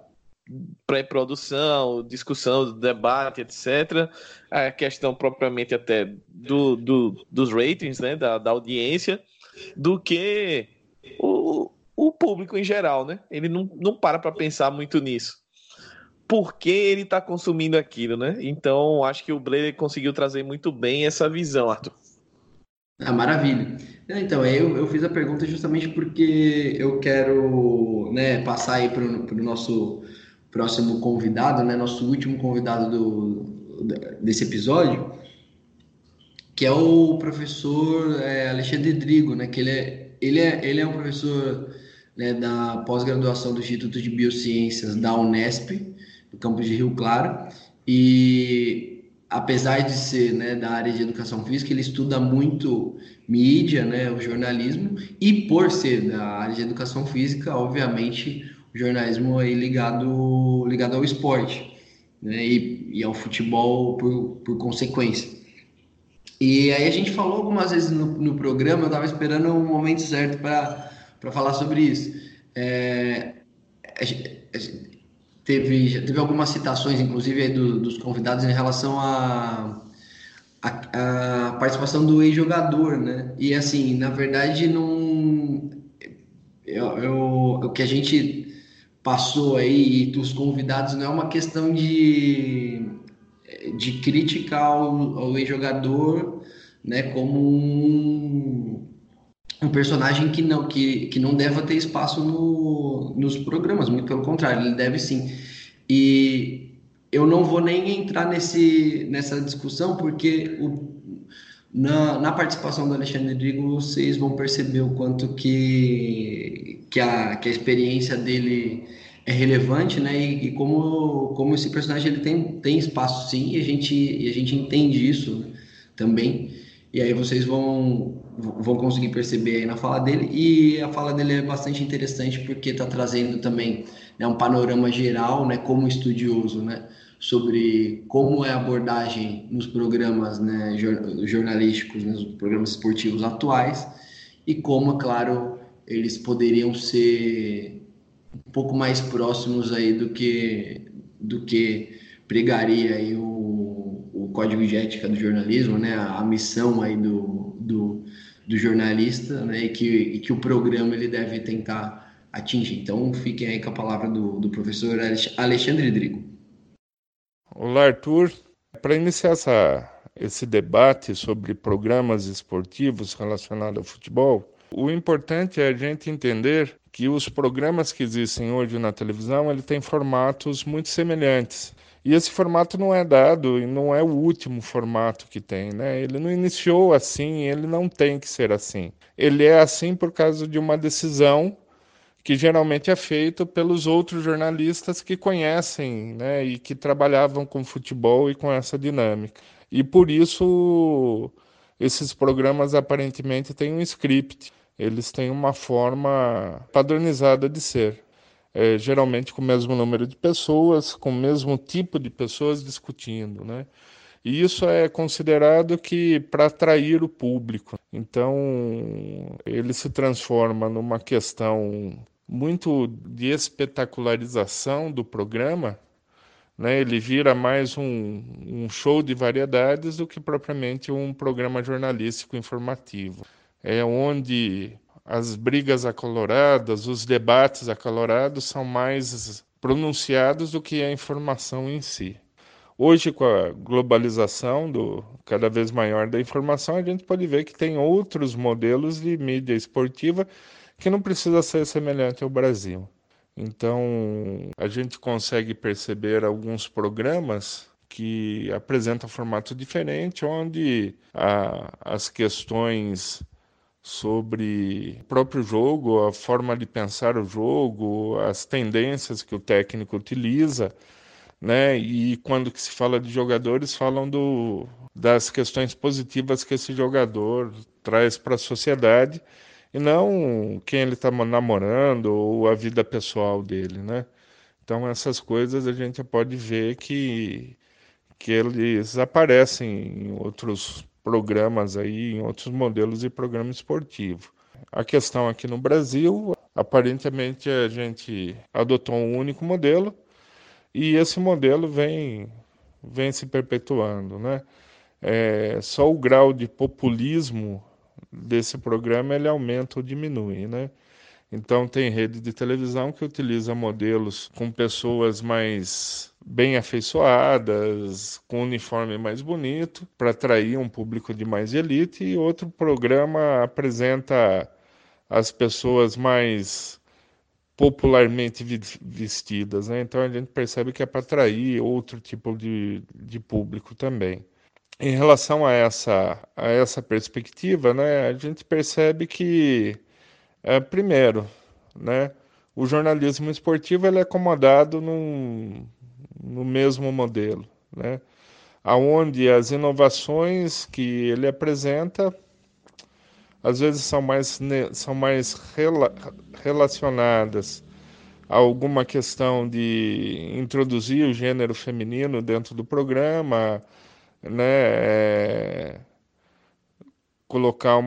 pré-produção, discussão, debate, etc. A questão propriamente até dos ratings, né, da audiência, do que o público em geral, né? Ele não para para pensar muito nisso. Por que ele está consumindo aquilo, né? Então, acho que o Breiler conseguiu trazer muito bem essa visão, Arthur. Ah, maravilha. Então, eu fiz a pergunta justamente porque eu quero, né, passar aí para o nosso próximo convidado, né, nosso último convidado desse episódio, que é o professor Alexandre Drigo, né, que ele é um professor, né, da pós-graduação do Instituto de Biociências da Unesp, do campus de Rio Claro, e apesar de ser, né, da área de educação física, ele estuda muito mídia, né, o jornalismo, e por ser da área de educação física, obviamente, o jornalismo é ligado ao esporte, né, e ao futebol por consequência. E aí a gente falou algumas vezes no programa, eu estava esperando o momento certo para falar sobre isso. teve algumas citações, inclusive, aí dos convidados em relação à participação do ex-jogador, né? E, assim, na verdade, não... o que a gente passou aí, e dos convidados, não é uma questão de criticar o ex-jogador, né, como um personagem que não deve ter espaço nos programas, muito pelo contrário, ele deve sim. E eu não vou nem entrar nessa discussão, porque na participação do Alexandre Drigo, vocês vão perceber o quanto que a experiência dele é relevante, né? E como esse personagem ele tem espaço sim, e a gente entende isso, né, também. E aí vocês vão conseguir perceber aí na fala dele. E a fala dele é bastante interessante, porque está trazendo também, né, um panorama geral, né, como estudioso, né, sobre como é a abordagem nos programas, né, jornalísticos, nos programas esportivos atuais, e como, é claro, eles poderiam ser um pouco mais próximos aí do que pregaria aí o código de ética do jornalismo, né, a missão aí do jornalista, né, e que o programa ele deve tentar atingir. Então fiquem aí com a palavra do professor Alexandre Drigo. Olá, Arthur. Para iniciar esse debate sobre programas esportivos relacionados ao futebol, o importante é a gente entender que os programas que existem hoje na televisão, ele tem formatos muito semelhantes. E esse formato não é dado e não é o último formato que tem, né? Ele não iniciou assim, ele não tem que ser assim. Ele é assim por causa de uma decisão que geralmente é feito pelos outros jornalistas que conhecem, né, e que trabalhavam com futebol e com essa dinâmica. E por isso esses programas aparentemente têm um script, eles têm uma forma padronizada de ser. Geralmente com o mesmo número de pessoas, com o mesmo tipo de pessoas discutindo, né? E isso é considerado que para atrair o público. Então ele se transforma numa questão muito de espetacularização do programa, né? Ele vira mais um show de variedades do que propriamente um programa jornalístico informativo. É onde as brigas acaloradas, os debates acalorados são mais pronunciados do que a informação em si. Hoje, com a globalização cada vez maior da informação, a gente pode ver que tem outros modelos de mídia esportiva que não precisa ser semelhante ao Brasil. Então, a gente consegue perceber alguns programas que apresentam formato diferente, onde as questões sobre o próprio jogo, a forma de pensar o jogo, as tendências que o técnico utiliza, né? E quando que se fala de jogadores, falam das questões positivas que esse jogador traz para a sociedade, e não quem ele está namorando ou a vida pessoal dele, né? Então essas coisas a gente pode ver que eles aparecem em outros programas aí, em outros modelos de programa esportivo. A questão aqui no Brasil, aparentemente a gente adotou um único modelo e esse modelo vem se perpetuando, né? Só o grau de populismo desse programa ele aumenta ou diminui, né? Então tem rede de televisão que utiliza modelos com pessoas mais bem afeiçoadas, com um uniforme mais bonito, para atrair um público de mais elite, e outro programa apresenta as pessoas mais popularmente vestidas, né? Então a gente percebe que é para atrair outro tipo de público também. Em relação a essa perspectiva, né, a gente percebe que primeiro, né, o jornalismo esportivo ele é acomodado no mesmo modelo, né, onde as inovações que ele apresenta às vezes são mais relacionadas a alguma questão de introduzir o gênero feminino dentro do programa, né, colocar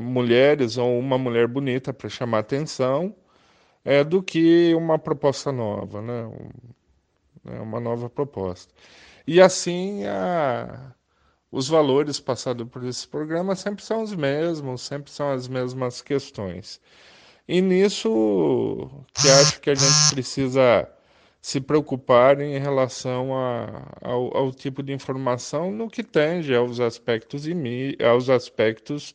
mulheres ou uma mulher bonita para chamar atenção, do que uma proposta nova, né? Uma nova proposta. E assim, os valores passados por esse programa sempre são os mesmos, sempre são as mesmas questões. E nisso que acho que a gente precisa se preocupar em relação ao tipo de informação no que tange aos aspectos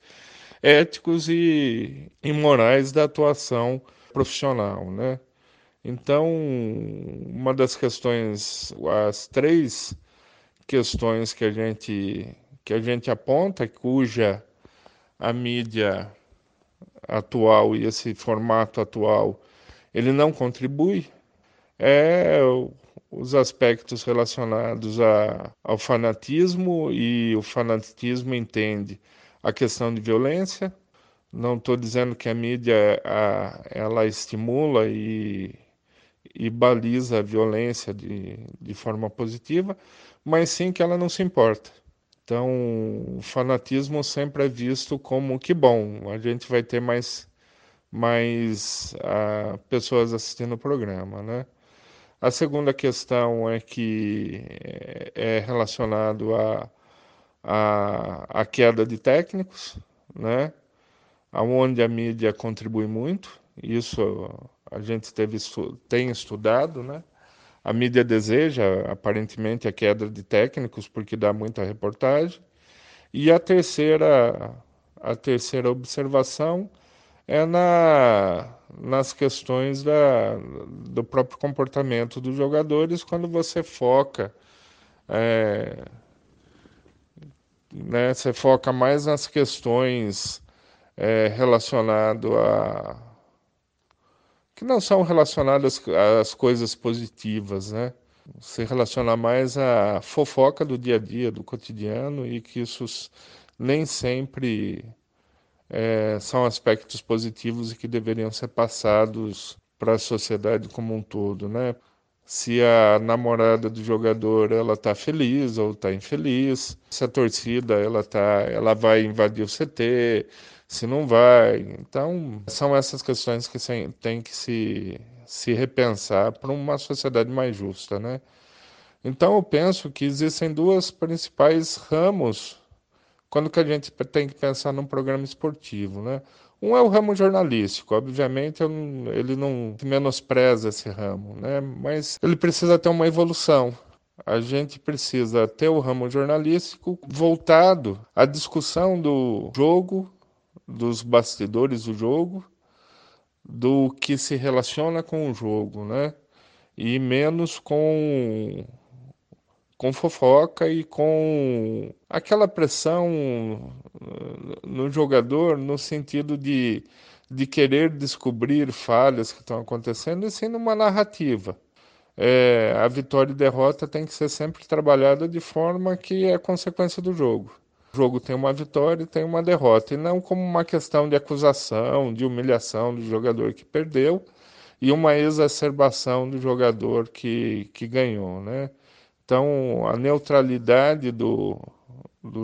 éticos e morais da atuação profissional, né? Então, uma das questões, as três questões que a gente aponta, cuja a mídia atual e esse formato atual, ele não contribui, os aspectos relacionados ao fanatismo, e o fanatismo entende a questão de violência. Não estou dizendo que a mídia ela estimula e baliza a violência de forma positiva, mas sim que ela não se importa. Então, o fanatismo sempre é visto como que bom, a gente vai ter mais pessoas assistindo o programa, né? A segunda questão é que é relacionado à queda de técnicos, né? Onde a mídia contribui muito, isso a gente tem estudado, né? A mídia deseja, aparentemente, a queda de técnicos, porque dá muita reportagem. E a terceira observação é nas questões do próprio comportamento dos jogadores, quando você foca... você foca mais nas questões relacionadas a... que não são relacionadas às coisas positivas, né? Se relacionar mais à fofoca do dia a dia, do cotidiano, e que isso nem sempre são aspectos positivos e que deveriam ser passados para a sociedade como um todo, né? Se a namorada do jogador ela está feliz ou está infeliz, se a torcida ela vai invadir o CT, se não vai. Então, são essas questões que tem que se repensar para uma sociedade mais justa, né? Então, eu penso que existem dois principais ramos quando que a gente tem que pensar num programa esportivo, né? Um é o ramo jornalístico. Obviamente, ele não menospreza esse ramo, né? Mas ele precisa ter uma evolução. A gente precisa ter o ramo jornalístico voltado à discussão do jogo, dos bastidores do jogo, do que se relaciona com o jogo, né? E menos com fofoca e com aquela pressão no jogador no sentido de querer descobrir falhas que estão acontecendo, e sim numa narrativa. A vitória e derrota tem que ser sempre trabalhada de forma que é consequência do jogo. O jogo tem uma vitória e tem uma derrota, e não como uma questão de acusação, de humilhação do jogador que perdeu e uma exacerbação do jogador que ganhou, né? Então, a neutralidade do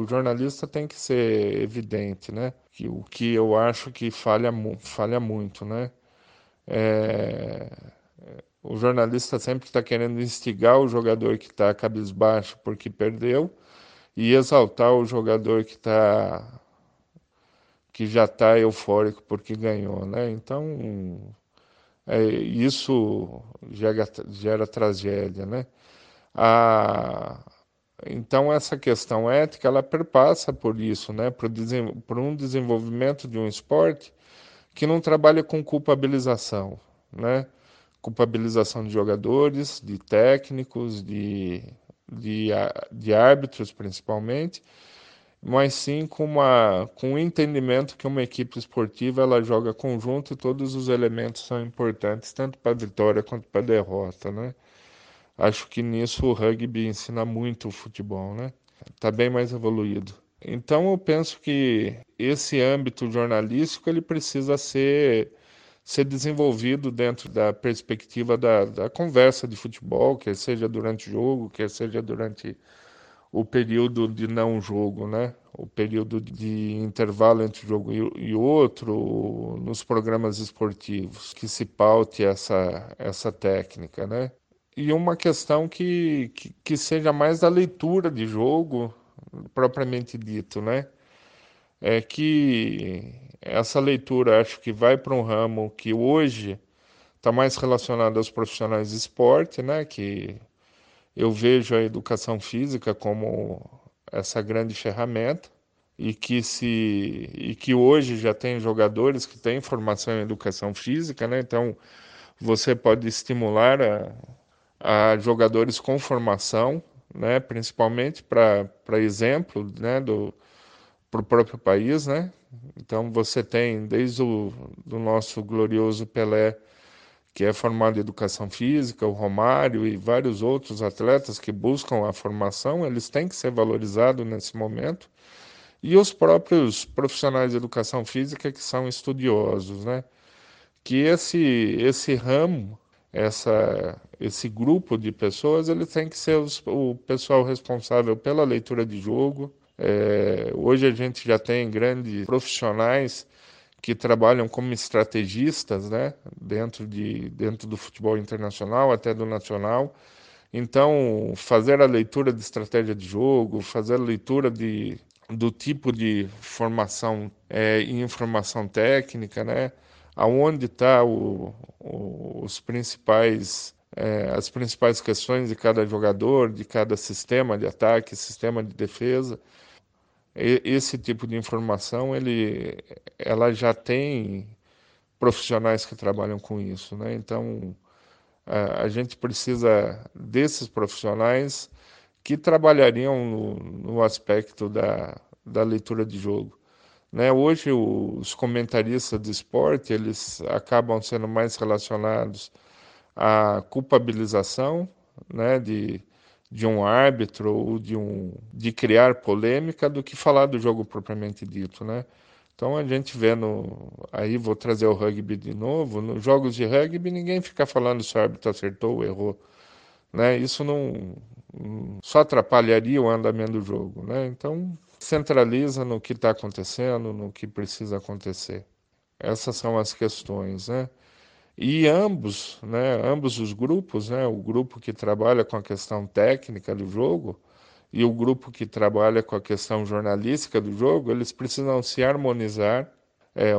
jornalista tem que ser evidente, né? O que eu acho que falha muito, né? O jornalista sempre está querendo instigar o jogador que está cabisbaixo porque perdeu, e exaltar o jogador que já está eufórico porque ganhou, né? Então, isso gera tragédia, né? Então, essa questão ética, ela perpassa por isso, né? Por um desenvolvimento de um esporte que não trabalha com culpabilização, né? Culpabilização de jogadores, de técnicos, de árbitros principalmente, mas sim com o entendimento que uma equipe esportiva ela joga conjunto, e todos os elementos são importantes, tanto para a vitória quanto para a derrota, né? Acho que nisso o rugby ensina muito o futebol, né? Está bem mais evoluído. Então eu penso que esse âmbito jornalístico ele precisa ser desenvolvido dentro da perspectiva da conversa de futebol, quer seja durante o jogo, quer seja durante o período de não jogo, né? O período de intervalo entre um jogo e outro nos programas esportivos, que se paute essa técnica, né? E uma questão que seja mais da leitura de jogo, propriamente dito, né? É que essa leitura acho que vai para um ramo que hoje está mais relacionado aos profissionais de esporte, né? Que eu vejo a educação física como essa grande ferramenta e que hoje já tem jogadores que têm formação em educação física, né? Então você pode estimular a jogadores com formação, né? Principalmente para exemplo, né? Para o próprio país, né? Então você tem desde do nosso glorioso Pelé, que é formado em educação física, o Romário e vários outros atletas que buscam a formação, eles têm que ser valorizados nesse momento, e os próprios profissionais de educação física que são estudiosos, né? Que esse ramo, esse grupo de pessoas, ele tem que ser o pessoal responsável pela leitura de jogo. Hoje a gente já tem grandes profissionais que trabalham como estrategistas, né? Dentro do futebol internacional, até do nacional. Então, fazer a leitura de estratégia de jogo, fazer a leitura do tipo de formação e informação técnica, né? Aonde tá as principais questões de cada jogador, de cada sistema de ataque, sistema de defesa. Esse tipo de informação, ela já tem profissionais que trabalham com isso, né? Então, a gente precisa desses profissionais que trabalhariam no aspecto da leitura de jogo, né? Hoje, os comentaristas de esporte, eles acabam sendo mais relacionados à culpabilização, né? De um árbitro ou de criar polêmica do que falar do jogo propriamente dito, né? Então a gente vê aí vou trazer o rugby de novo, nos jogos de rugby ninguém fica falando se o árbitro acertou ou errou, né? Isso não só atrapalharia o andamento do jogo, né? Então centraliza no que está acontecendo, no que precisa acontecer. Essas são as questões, né? E ambos os grupos, né? O grupo que trabalha com a questão técnica do jogo e o grupo que trabalha com a questão jornalística do jogo, eles precisam se harmonizar,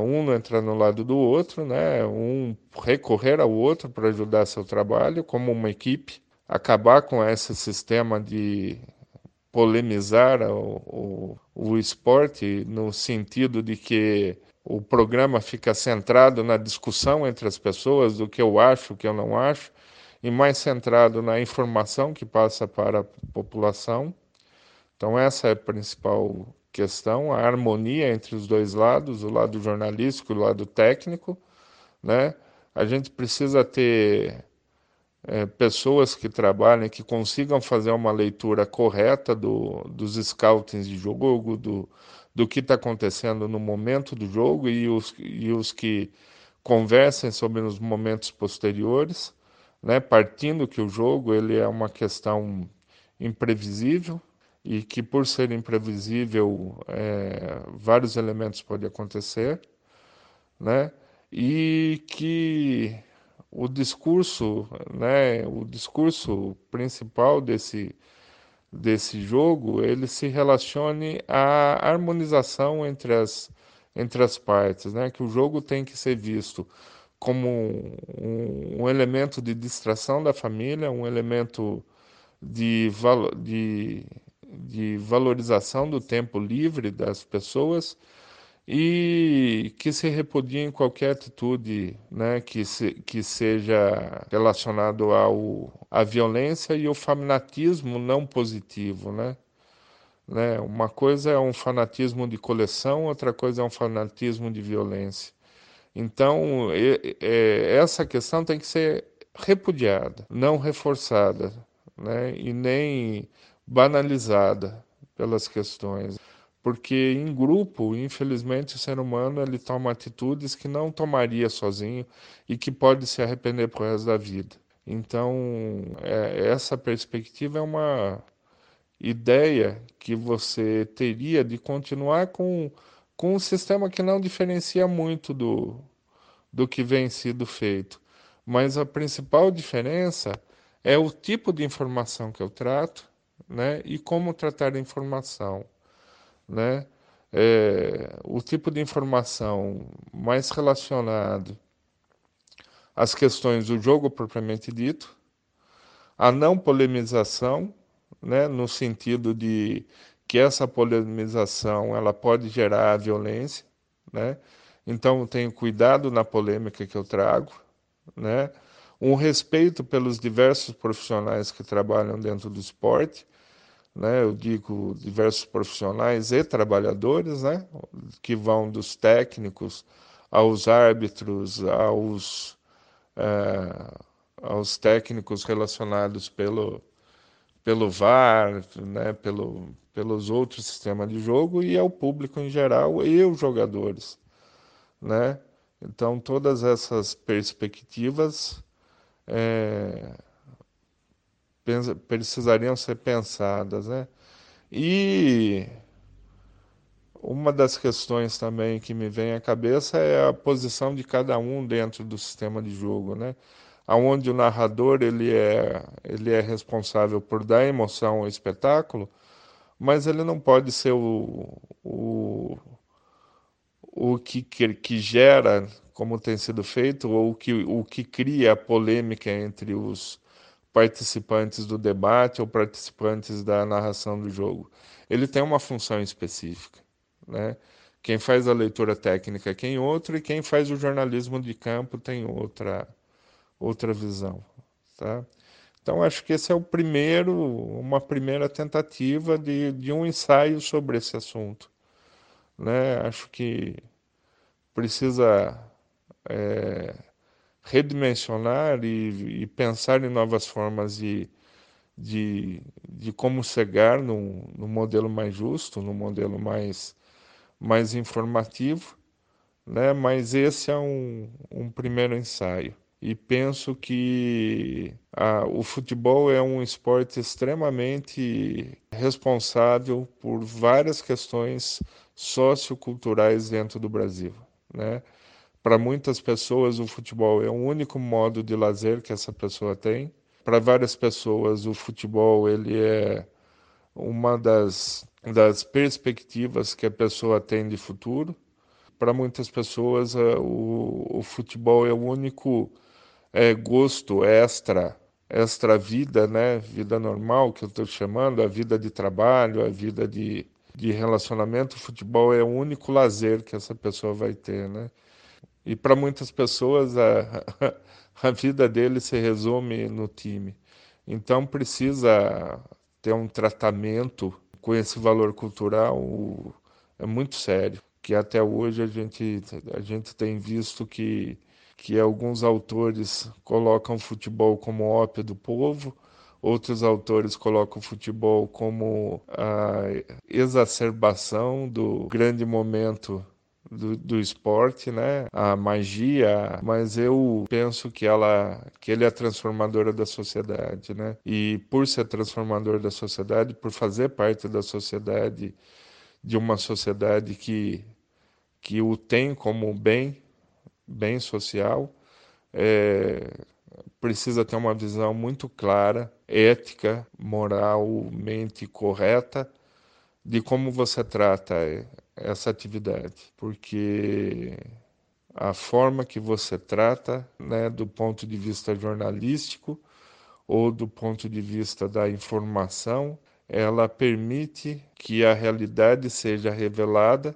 um não entrar no lado do outro, né? Um recorrer ao outro para ajudar seu trabalho como uma equipe, acabar com esse sistema de polemizar o esporte no sentido de que o programa fica centrado na discussão entre as pessoas, do que eu acho, o que eu não acho, e mais centrado na informação que passa para a população. Então essa é a principal questão, a harmonia entre os dois lados, o lado jornalístico e o lado técnico, né? A gente precisa ter pessoas que trabalhem, que consigam fazer uma leitura correta dos scoutings de jogo, do que está acontecendo no momento do jogo e os que conversem sobre os momentos posteriores, né? Partindo que o jogo ele é uma questão imprevisível e que, por ser imprevisível, vários elementos podem acontecer, né? E que o discurso, né? O discurso principal desse jogo, ele se relacione à harmonização entre as partes, né? Que o jogo tem que ser visto como um elemento de distração da família, um elemento de valorização do tempo livre das pessoas e que se repudiem qualquer atitude, né, que seja relacionada à violência e ao fanatismo não positivo, né? Uma coisa é um fanatismo de coleção, outra coisa é um fanatismo de violência. Então, essa questão tem que ser repudiada, não reforçada, né, e nem banalizada pelas questões. Porque em grupo, infelizmente, o ser humano ele toma atitudes que não tomaria sozinho e que pode se arrepender pro resto da vida. Então, essa perspectiva é uma ideia que você teria de continuar com um sistema que não diferencia muito do que vem sido feito. Mas a principal diferença é o tipo de informação que eu trato, né? E como tratar a informação, né? O tipo de informação mais relacionado às questões do jogo propriamente dito, a não polemização, né? No sentido de que essa polemização ela pode gerar violência, né? Então tenho cuidado na polêmica que eu trago, né? Um respeito pelos diversos profissionais que trabalham dentro do esporte, né? Eu digo diversos profissionais e trabalhadores, né? Que vão dos técnicos aos árbitros, aos técnicos relacionados pelo VAR, né? Pelos outros sistemas de jogo, e ao público em geral e aos jogadores, né? Então, todas essas perspectivas precisariam ser pensadas, né? E uma das questões também que me vem à cabeça é a posição de cada um dentro do sistema de jogo, né? Onde o narrador ele é responsável por dar emoção ao espetáculo, mas ele não pode ser o que gera, como tem sido feito, ou o que cria a polêmica entre os participantes do debate ou participantes da narração do jogo. Ele tem uma função específica, né? Quem faz a leitura técnica tem outro, e quem faz o jornalismo de campo tem outra visão, tá? Então, acho que esse é uma primeira tentativa de um ensaio sobre esse assunto, né? Acho que precisa redimensionar e pensar em novas formas de como chegar num modelo mais justo, num modelo mais informativo, né? Mas esse é um primeiro ensaio. E penso que o futebol é um esporte extremamente responsável por várias questões socioculturais dentro do Brasil, né? Para muitas pessoas, o futebol é o único modo de lazer que essa pessoa tem. Para várias pessoas, o futebol ele é uma das perspectivas que a pessoa tem de futuro. Para muitas pessoas, o futebol é o único gosto extra vida, né? Vida normal, que eu estou chamando, a vida de trabalho, a vida de relacionamento. O futebol é o único lazer que essa pessoa vai ter, né? E para muitas pessoas, a vida dele se resume no time. Então precisa ter um tratamento com esse valor cultural é muito sério, que até hoje a gente tem visto que alguns autores colocam o futebol como ópio do povo, outros autores colocam o futebol como a exacerbação do grande momento do esporte, né? A magia, mas eu penso que ele é transformadora da sociedade, né? E por ser transformador da sociedade, por fazer parte da sociedade, de uma sociedade que o tem como bem social, precisa ter uma visão muito clara, ética, moralmente correta, de como você trata essa atividade. Porque a forma que você trata, né, do ponto de vista jornalístico ou do ponto de vista da informação, ela permite que a realidade seja revelada,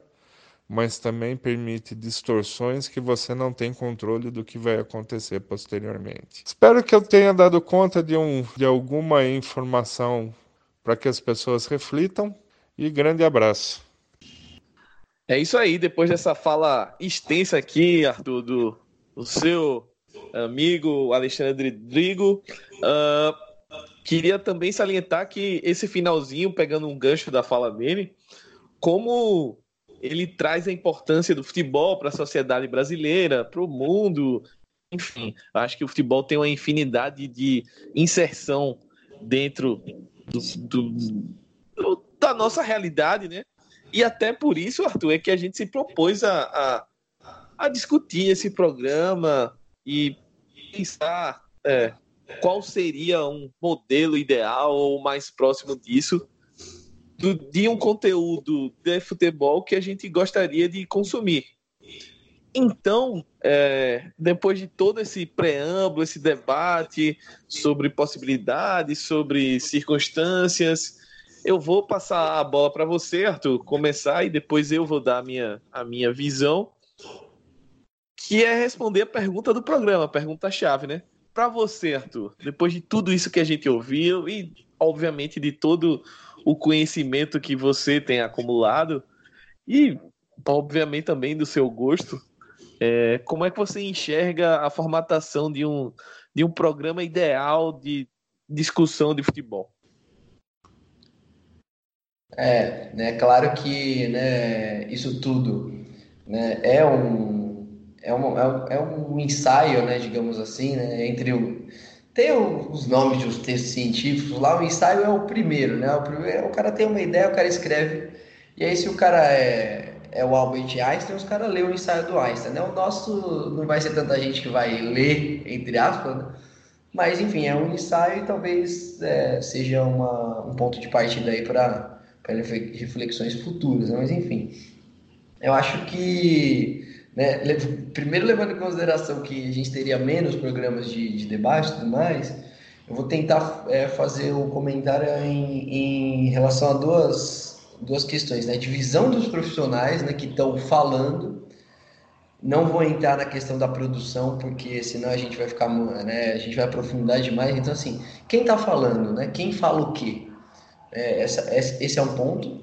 mas também permite distorções que você não tem controle do que vai acontecer posteriormente. Espero que eu tenha dado conta de alguma informação para que as pessoas reflitam, e grande abraço. É isso aí, depois dessa fala extensa aqui, Arthur, do seu amigo Alexandre Drigo, queria também salientar que esse finalzinho, pegando um gancho da fala dele, como ele traz a importância do futebol para a sociedade brasileira, para o mundo, enfim. Acho que o futebol tem uma infinidade de inserção dentro da nossa realidade, né? E até por isso, Arthur, é que a gente se propôs a discutir esse programa e pensar qual seria um modelo ideal ou mais próximo disso de um conteúdo de futebol que a gente gostaria de consumir. Então, depois de todo esse preâmbulo, esse debate sobre possibilidades, sobre circunstâncias, eu vou passar a bola para você, Arthur, começar e depois eu vou dar a minha visão, que é responder a pergunta do programa, a pergunta-chave, né? Para você, Arthur, depois de tudo isso que a gente ouviu e, obviamente, de todo o conhecimento que você tem acumulado e, obviamente, também do seu gosto, como é que você enxerga a formatação de um programa ideal de discussão de futebol? Né, claro que, né, isso tudo, né, é um ensaio, né, digamos assim, né, entre o... Tem os nomes de os textos científicos lá, o ensaio é o primeiro, né? O primeiro, o cara tem uma ideia, o cara escreve, e aí se o cara é o Albert Einstein, os caras lêem o ensaio do Einstein, né? O nosso não vai ser tanta gente que vai ler, entre aspas, né? Mas enfim, é um ensaio e talvez seja um ponto de partida aí para reflexões futuras, né? Mas enfim, eu acho que... Né? Primeiro, levando em consideração que a gente teria menos programas de debate e tudo mais, eu vou tentar fazer um comentário em relação a duas questões, né? Divisão dos profissionais, né, que estão falando. Não vou entrar na questão da produção, porque senão a gente vai ficar, né, a gente vai aprofundar demais. Então, assim, quem está falando, né? Quem fala o quê? Esse é um ponto.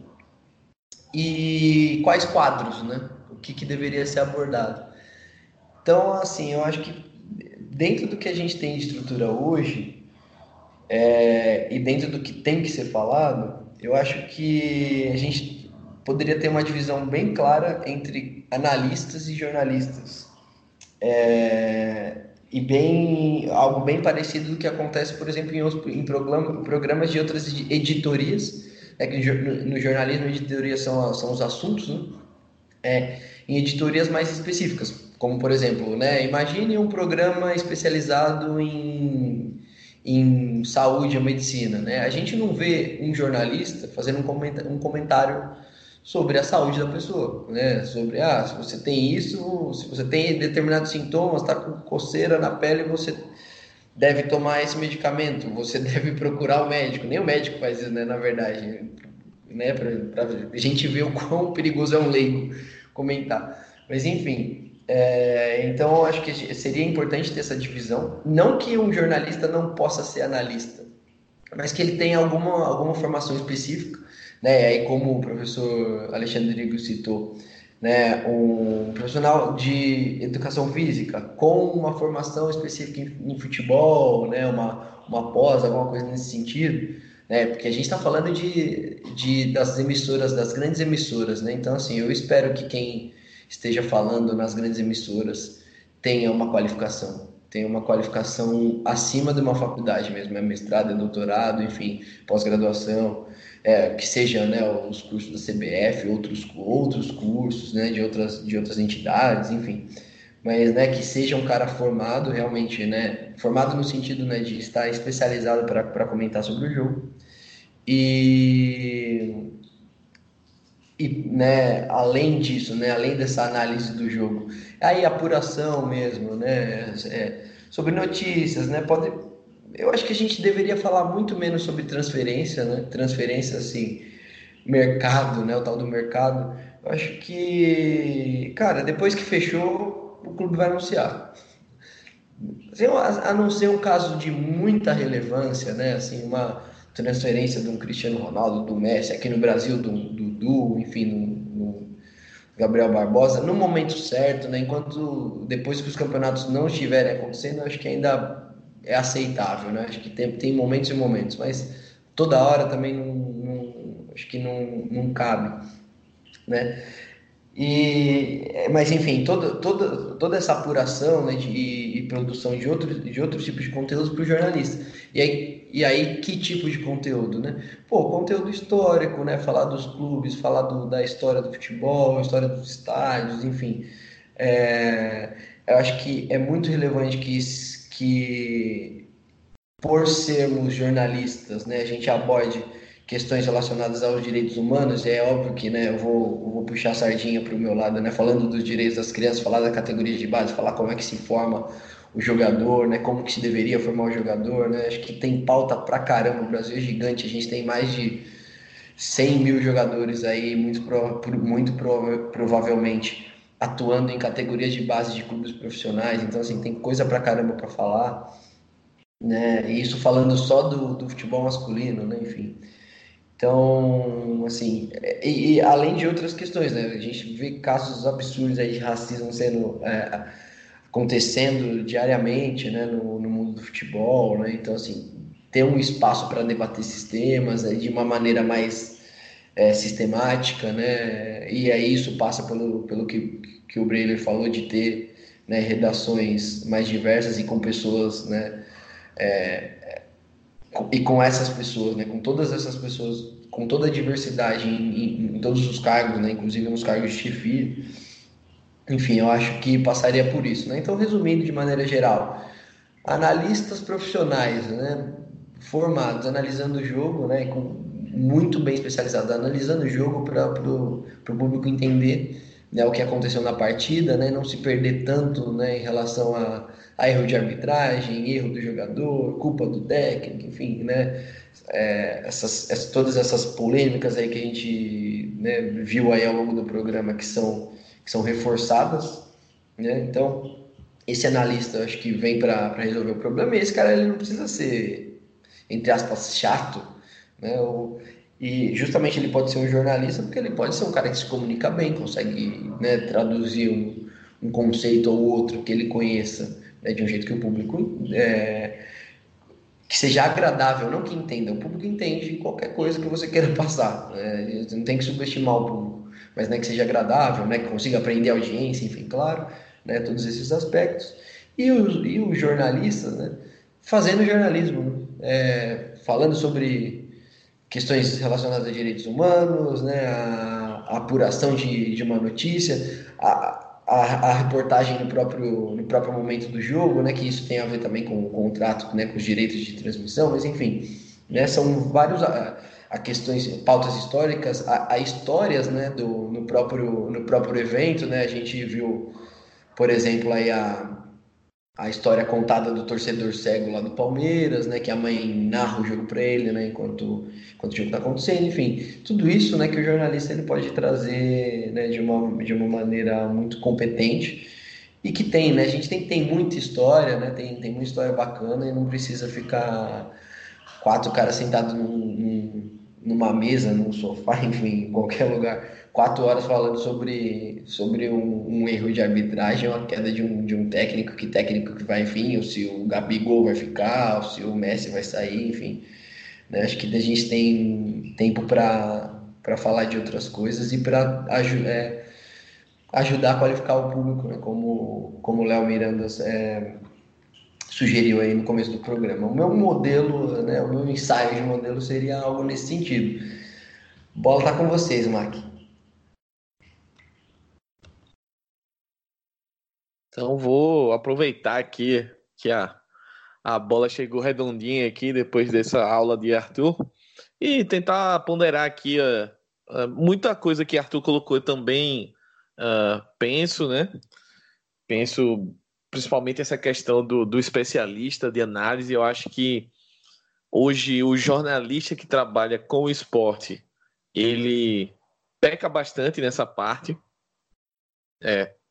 E quais quadros, né? O que deveria ser abordado. Então, assim, eu acho que dentro do que a gente tem de estrutura hoje e dentro do que tem que ser falado, eu acho que a gente poderia ter uma divisão bem clara entre analistas e jornalistas. Algo bem parecido do que acontece, por exemplo, em programas de outras editorias, que no jornalismo editoria são os assuntos, né? Em editorias mais específicas, como por exemplo, né, imagine um programa especializado em saúde e medicina, né? A gente não vê um jornalista fazendo um comentário sobre a saúde da pessoa, né? Sobre, se você tem isso, se você tem determinados sintomas, está com coceira na pele, você deve tomar esse medicamento, você deve procurar o médico. Nem o médico faz isso, né, na verdade, né, para a gente ver o quão perigoso é um leigo comentar. Mas enfim, então acho que seria importante ter essa divisão. Não que um jornalista não possa ser analista, mas que ele tenha alguma formação específica, né? Aí, como o professor Alexandre Drigo citou, né, um profissional de educação física com uma formação específica em futebol, né, uma pós, alguma coisa nesse sentido. Porque a gente está falando das emissoras, das grandes emissoras, né? Então, assim, eu espero que quem esteja falando nas grandes emissoras tenha uma qualificação acima de uma faculdade mesmo, é mestrado, é doutorado, enfim, pós-graduação, que seja, né, os cursos da CBF, outros cursos, né, de outras entidades, enfim. Mas, né, que seja um cara formado realmente, né, formado no sentido, né, de estar especializado para comentar sobre o jogo. E né, além disso, né, além dessa análise do jogo, aí apuração mesmo, né, sobre notícias, né, eu acho que a gente deveria falar muito menos sobre transferência, né, transferência assim, mercado, né, o tal do mercado. Eu acho que, cara, depois que fechou, o clube vai anunciar, a não ser um caso de muita relevância, né, assim, uma transferência de um Cristiano Ronaldo, do Messi, aqui no Brasil, do Dudu, enfim, do Gabriel Barbosa, no momento certo, né, enquanto depois que os campeonatos não estiverem acontecendo, acho que ainda é aceitável, né, acho que tem momentos e momentos, mas toda hora também acho que não cabe, né. Mas, enfim, toda essa apuração, né, de produção de outros tipos de conteúdos para o jornalista. E aí, que tipo de conteúdo, né? Pô, conteúdo histórico, né? Falar dos clubes, falar da história do futebol, história dos estádios, enfim. Eu acho que é muito relevante que por sermos jornalistas, né, a gente aborde questões relacionadas aos direitos humanos. E é óbvio que, né, eu vou puxar a sardinha para o meu lado, né, falando dos direitos das crianças, falar da categoria de base, falar como é que se forma o jogador, né, como que se deveria formar o jogador, né. Acho que tem pauta pra caramba, o Brasil é gigante, a gente tem mais de 100 mil jogadores aí, provavelmente atuando em categorias de base de clubes profissionais, então, assim, tem coisa pra caramba pra falar, né, e isso falando só do futebol masculino, né, enfim. Então, assim, e além de outras questões, né? A gente vê casos absurdos aí de racismo acontecendo diariamente, né? No mundo do futebol, né? Então, assim, ter um espaço para debater esses temas, né, de uma maneira mais sistemática, né? E aí isso passa pelo que o Breiler falou de ter, né, redações mais diversas e com pessoas, né? E com essas pessoas, né, com todas essas pessoas, com toda a diversidade em todos os cargos, né, inclusive nos cargos de chefia. Enfim, eu acho que passaria por isso, né? Então, resumindo de maneira geral, analistas profissionais, né, formados, analisando o jogo, né, muito bem especializados, analisando o jogo para o público entender, né, o que aconteceu na partida, né, não se perder tanto, né, em relação a erro de arbitragem, erro do jogador, culpa do técnico, enfim, né, todas essas polêmicas aí que a gente, né, viu aí ao longo do programa, que são reforçadas, né. Então, esse analista, eu acho que vem para resolver o problema, e esse cara, ele não precisa ser, entre aspas, chato, né, e justamente ele pode ser um jornalista porque ele pode ser um cara que se comunica bem, consegue, né, traduzir um conceito ou outro que ele conheça, né, de um jeito que o público que seja agradável, não que entenda. O público entende qualquer coisa que você queira passar, né, não tem que subestimar o público, mas, né, que seja agradável, né, que consiga aprender a audiência, enfim, claro, né, todos esses aspectos. E os jornalistas, né, fazendo jornalismo, né, falando sobre questões relacionadas a direitos humanos, né, a apuração de uma notícia, a reportagem no próprio momento do jogo, né, que isso tem a ver também com o contrato, né, com os direitos de transmissão, mas, enfim, né, são vários questões, pautas históricas, a histórias, né, no próprio evento, né. A gente viu, por exemplo, aí a história contada do torcedor cego lá do Palmeiras, né, que a mãe narra o jogo para ele, né, enquanto o jogo está acontecendo, enfim, tudo isso, né, que o jornalista, ele pode trazer, né, de uma maneira muito competente, e que tem, né, a gente tem muita história, né, tem muita história bacana, e não precisa ficar 4 caras sentados numa mesa, num sofá, enfim, em qualquer lugar, 4 horas falando sobre um erro de arbitragem, uma queda de um técnico que vai, enfim, ou se o Gabigol vai ficar, ou se o Messi vai sair, enfim, né? Acho que a gente tem tempo para falar de outras coisas e para ajudar a qualificar o público, né? Como o Léo Miranda sugeriu aí no começo do programa. O meu modelo, né, o meu ensaio de modelo seria algo nesse sentido. Bola tá com vocês, Mac. Então, vou aproveitar aqui que a bola chegou redondinha aqui depois dessa aula de Arthur e tentar ponderar aqui muita coisa que Arthur colocou também. Penso principalmente essa questão do especialista de análise. Eu acho que hoje o jornalista que trabalha com o esporte, ele peca bastante nessa parte.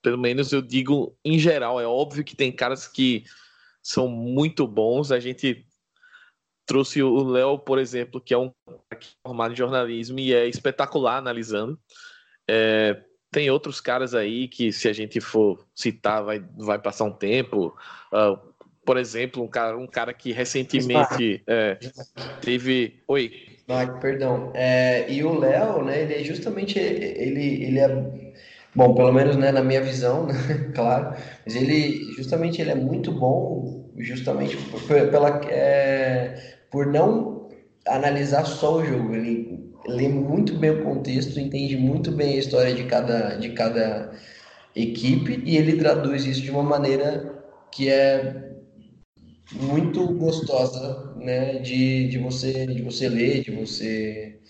Pelo menos eu digo em geral. É óbvio que tem caras que são muito bons. A gente trouxe o Léo, por exemplo, que é um formado em jornalismo e é espetacular analisando. Tem outros caras aí que, se a gente for citar, vai passar um tempo. Por exemplo, um cara que recentemente teve... Oi. Perdão. E o Léo, né, ele é justamente... Ele é... Bom, pelo menos, né, na minha visão, né, claro, mas ele é muito bom justamente por não analisar só o jogo, ele lê muito bem o contexto, entende muito bem a história de cada equipe e ele traduz isso de uma maneira que é muito gostosa, né, de você ler, de você,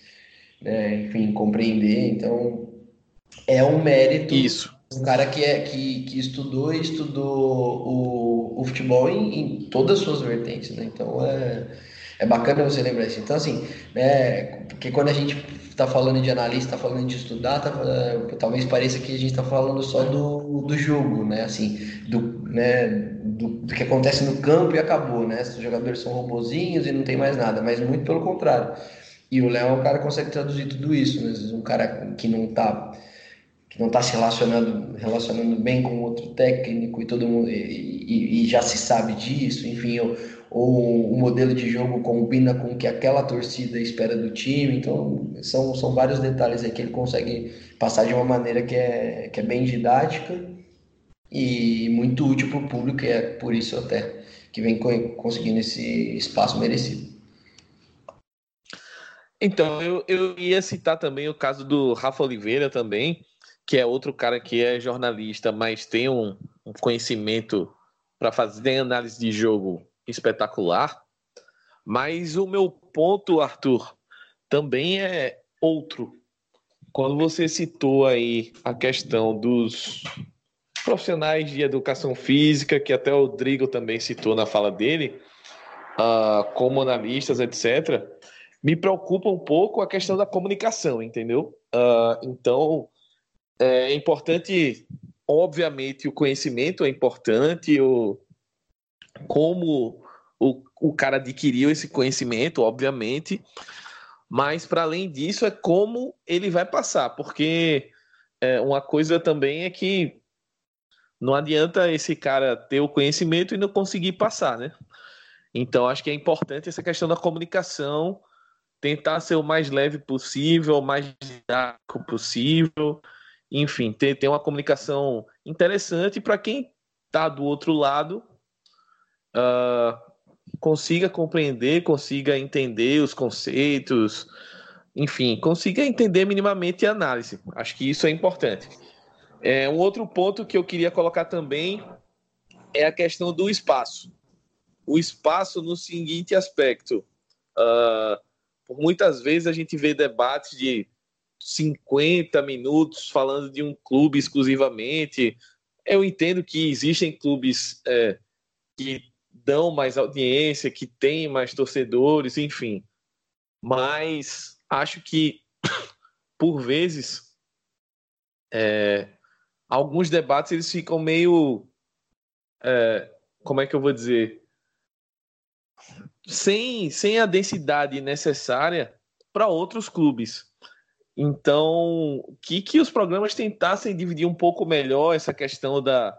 né, enfim, compreender, então... É um mérito. Isso. Um cara que estudou o futebol em todas as suas vertentes, né? Então é bacana você lembrar isso. Então, assim, né? Porque quando a gente tá falando de analista, tá falando de estudar, talvez pareça que a gente tá falando só do jogo, né? Assim, do que acontece no campo e acabou, né? Os jogadores são robozinhos e não tem mais nada, mas muito pelo contrário. E o Léo é um cara que consegue traduzir tudo isso, né? Um cara que não está se relacionando bem com outro técnico e todo mundo e já se sabe disso, enfim, ou o modelo de jogo combina com o que aquela torcida espera do time, então são vários detalhes aí que ele consegue passar de uma maneira que é bem didática e muito útil para o público, e é por isso até que vem conseguindo esse espaço merecido. Então, eu ia citar também o caso do Rafa Oliveira também, que é outro cara que é jornalista, mas tem um conhecimento para fazer análise de jogo espetacular. Mas o meu ponto, Arthur, também é outro. Quando você citou aí a questão dos profissionais de educação física, que até o Drigo também citou na fala dele, como analistas, etc., me preocupa um pouco a questão da comunicação, entendeu? Então... é importante, obviamente, o conhecimento é importante, como o cara adquiriu esse conhecimento, obviamente, mas para além disso é como ele vai passar, porque uma coisa também é que não adianta esse cara ter o conhecimento e não conseguir passar, né? Então acho que é importante essa questão da comunicação, tentar ser o mais leve possível, o mais didático possível. Enfim, ter uma comunicação interessante para quem está do outro lado consiga compreender, consiga entender os conceitos, enfim, consiga entender minimamente a análise. Acho que isso é importante. Um outro ponto que eu queria colocar também é a questão do espaço. O espaço no seguinte aspecto. Por muitas vezes a gente vê debates de 50 minutos falando de um clube exclusivamente. Eu entendo que existem clubes que dão mais audiência, que têm mais torcedores, enfim, mas acho que por vezes alguns debates eles ficam meio como é que eu vou dizer, sem a densidade necessária para outros clubes. Então, que os programas tentassem dividir um pouco melhor essa questão da...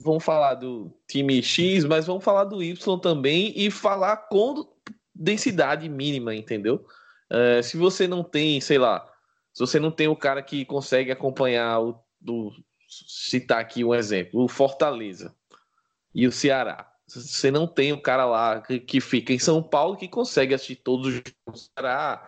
Vamos falar do time X, mas vamos falar do Y também e falar com densidade mínima, entendeu? Se você não tem, sei lá, se você não tem o cara que consegue acompanhar citar aqui um exemplo, o Fortaleza e o Ceará. Você não tem o cara lá que fica em São Paulo que consegue assistir todos os jogos do Ceará,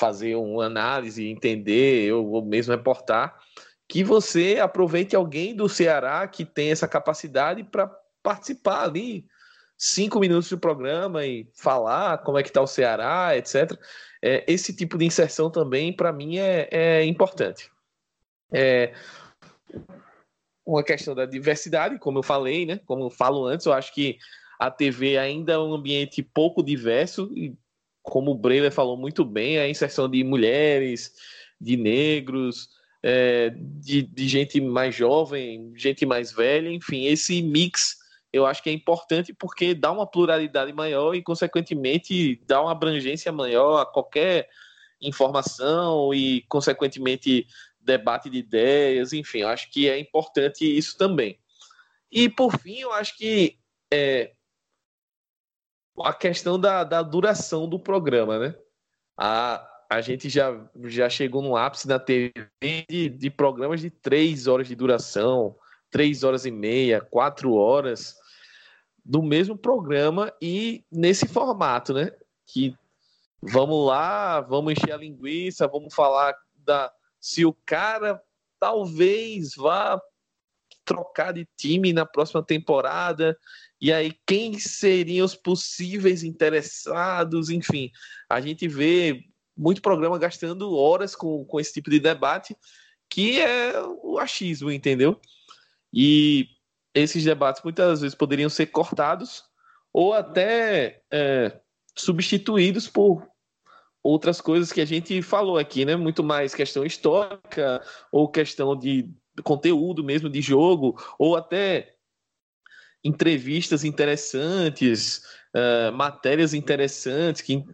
fazer uma análise, entender, eu vou mesmo reportar, que você aproveite alguém do Ceará que tem essa capacidade para participar ali 5 minutos do programa e falar como é que está o Ceará, etc. Esse tipo de inserção também, para mim, é importante. Uma questão da diversidade, como eu falei, né? Como eu falo antes, eu acho que a TV ainda é um ambiente pouco diverso e, como o Breiler falou muito bem, a inserção de mulheres, de negros, de gente mais jovem, gente mais velha, enfim, esse mix eu acho que é importante porque dá uma pluralidade maior e, consequentemente, dá uma abrangência maior a qualquer informação e, consequentemente, debate de ideias, enfim, eu acho que é importante isso também. E, por fim, eu acho que... a questão da duração do programa, né? a gente já chegou no ápice da TV de programas de 3 horas de duração, 3h30, 4 horas do mesmo programa e nesse formato, né? Que vamos lá, vamos encher a linguiça, vamos falar se o cara talvez vá trocar de time na próxima temporada, e aí quem seriam os possíveis interessados, enfim. A gente vê muito programa gastando horas com esse tipo de debate, que é o achismo, entendeu? E esses debates muitas vezes poderiam ser cortados ou até substituídos por outras coisas que a gente falou aqui, né? Muito mais questão histórica ou questão de conteúdo mesmo de jogo, ou até entrevistas interessantes, matérias interessantes que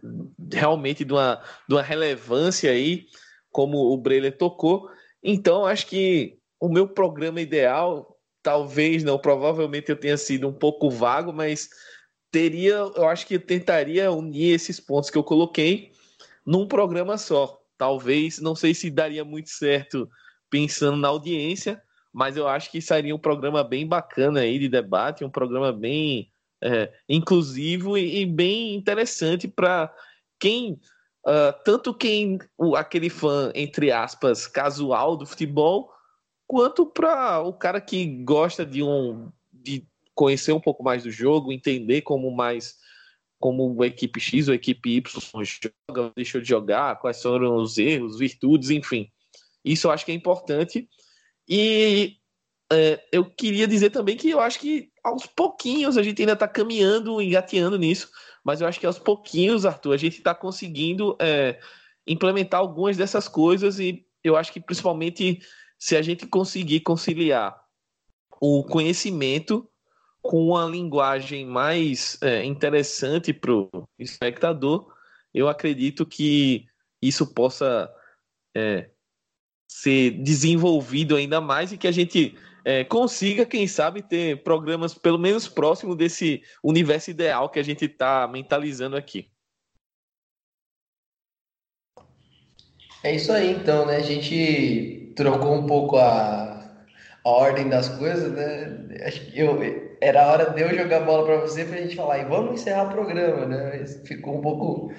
realmente de uma relevância aí, como o Breiler tocou. Então, acho que o meu programa ideal, talvez não, provavelmente eu tenha sido um pouco vago, mas eu acho que eu tentaria unir esses pontos que eu coloquei num programa só. Talvez, não sei se daria muito certo pensando na audiência, mas eu acho que seria um programa bem bacana aí de debate, um programa bem inclusivo e bem interessante para quem, tanto quem, aquele fã, entre aspas, casual do futebol, quanto para o cara que gosta de conhecer um pouco mais do jogo, entender como a equipe X ou a equipe Y joga, deixou de jogar, quais foram os erros, virtudes, enfim. Isso eu acho que é importante. E eu queria dizer também que eu acho que aos pouquinhos a gente ainda está caminhando, engateando nisso, mas eu acho que aos pouquinhos, Arthur, a gente está conseguindo implementar algumas dessas coisas, e eu acho que principalmente se a gente conseguir conciliar o conhecimento com uma linguagem mais interessante para o espectador, eu acredito que isso possa ser desenvolvido ainda mais e que a gente consiga, quem sabe, ter programas pelo menos próximo desse universo ideal que a gente está mentalizando aqui. É isso aí, então, né? A gente trocou um pouco a ordem das coisas, né? Acho que era a hora de eu jogar a bola para você para a gente falar, e vamos encerrar o programa, né? Ficou um pouco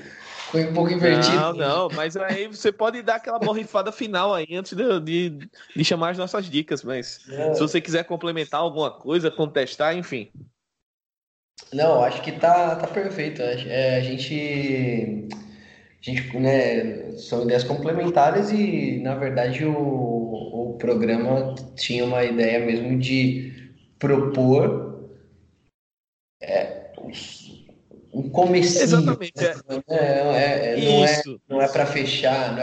invertido. Não, mas aí você pode dar aquela borrifada final aí antes de chamar as nossas dicas, mas se você quiser complementar alguma coisa, contestar, enfim. Não, acho que tá perfeito. A gente, né, são ideias complementares e, na verdade, o programa tinha uma ideia mesmo de propor um comecinho. Exatamente. Não é para fechar,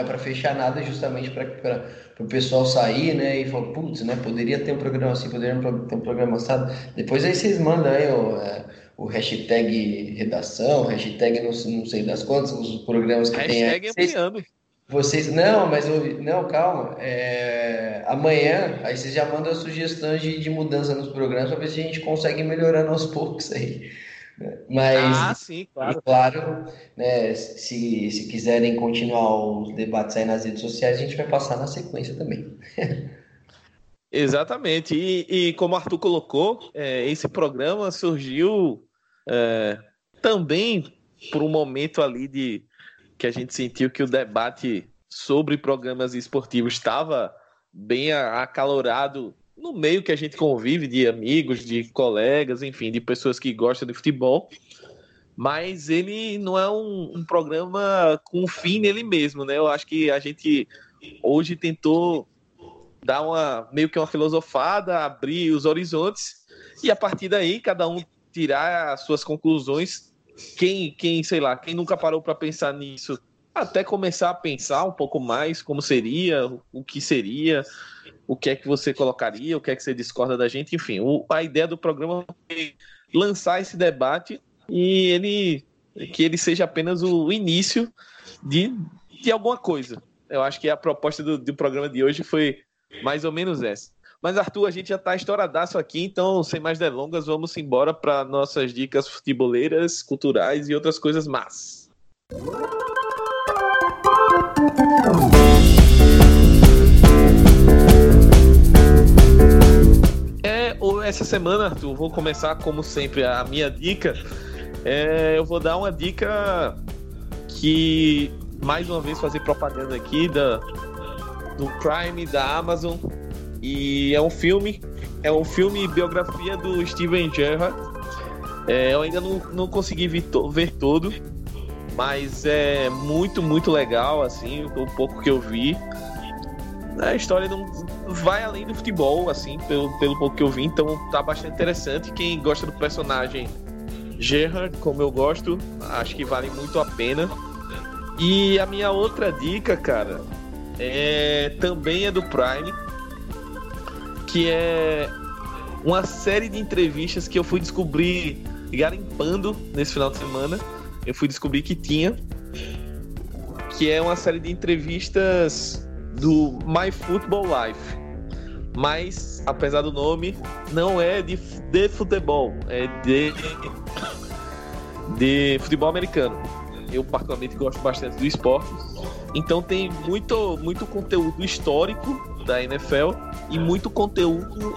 nada, justamente para o pessoal sair, né, e falar, putz, né, poderia ter um programa assim, poderia ter um programa assado. Depois aí vocês mandam aí o hashtag redação, hashtag não sei das quantas, os programas que tem aí. Hashtag vocês, calma. Amanhã, aí vocês já mandam as sugestões de mudança nos programas para ver se a gente consegue melhorar aos poucos aí. Mas, sim, claro, né, se quiserem continuar os debates aí nas redes sociais, a gente vai passar na sequência também. Exatamente, e como o Arthur colocou, esse programa surgiu também por um momento ali que a gente sentiu que o debate sobre programas esportivos estava bem acalorado no meio que a gente convive, de amigos, de colegas, enfim, de pessoas que gostam de futebol, mas ele não é um programa com fim nele mesmo, né? Eu acho que a gente hoje tentou dar meio que uma filosofada, abrir os horizontes, e a partir daí cada um tirar as suas conclusões. Quem sei lá, quem nunca parou para pensar nisso, até começar a pensar um pouco mais como seria, o que seria, o que é que você colocaria, o que é que você discorda da gente, enfim. A ideia do programa foi lançar esse debate e que ele seja apenas o início de alguma coisa. Eu acho que a proposta do programa de hoje foi mais ou menos essa. Mas, Arthur, a gente já está estouradaço aqui, então, sem mais delongas, vamos embora para nossas dicas futeboleiras, culturais e outras coisas más. Essa semana, Arthur, vou começar, como sempre, a minha dica. Eu vou dar uma dica que, mais uma vez, fazer propaganda aqui do Prime, da Amazon. E é um filme biografia do Steven Gerrard. Eu ainda não consegui ver todo, mas é muito, muito legal, assim, o pouco que eu vi. A história não vai além do futebol, assim, pelo pouco que eu vi, então tá bastante interessante. Quem gosta do personagem Gerrard, como eu gosto, acho que vale muito a pena. E a minha outra dica, cara, também é do Prime, que é uma série de entrevistas que eu fui descobrir, garimpando nesse final de semana, eu fui descobrir que tinha, que é uma série de entrevistas do My Football Life, mas, apesar do nome, não é de futebol, é de futebol americano. Eu particularmente gosto bastante do esporte, então tem muito, muito conteúdo histórico da NFL e muito conteúdo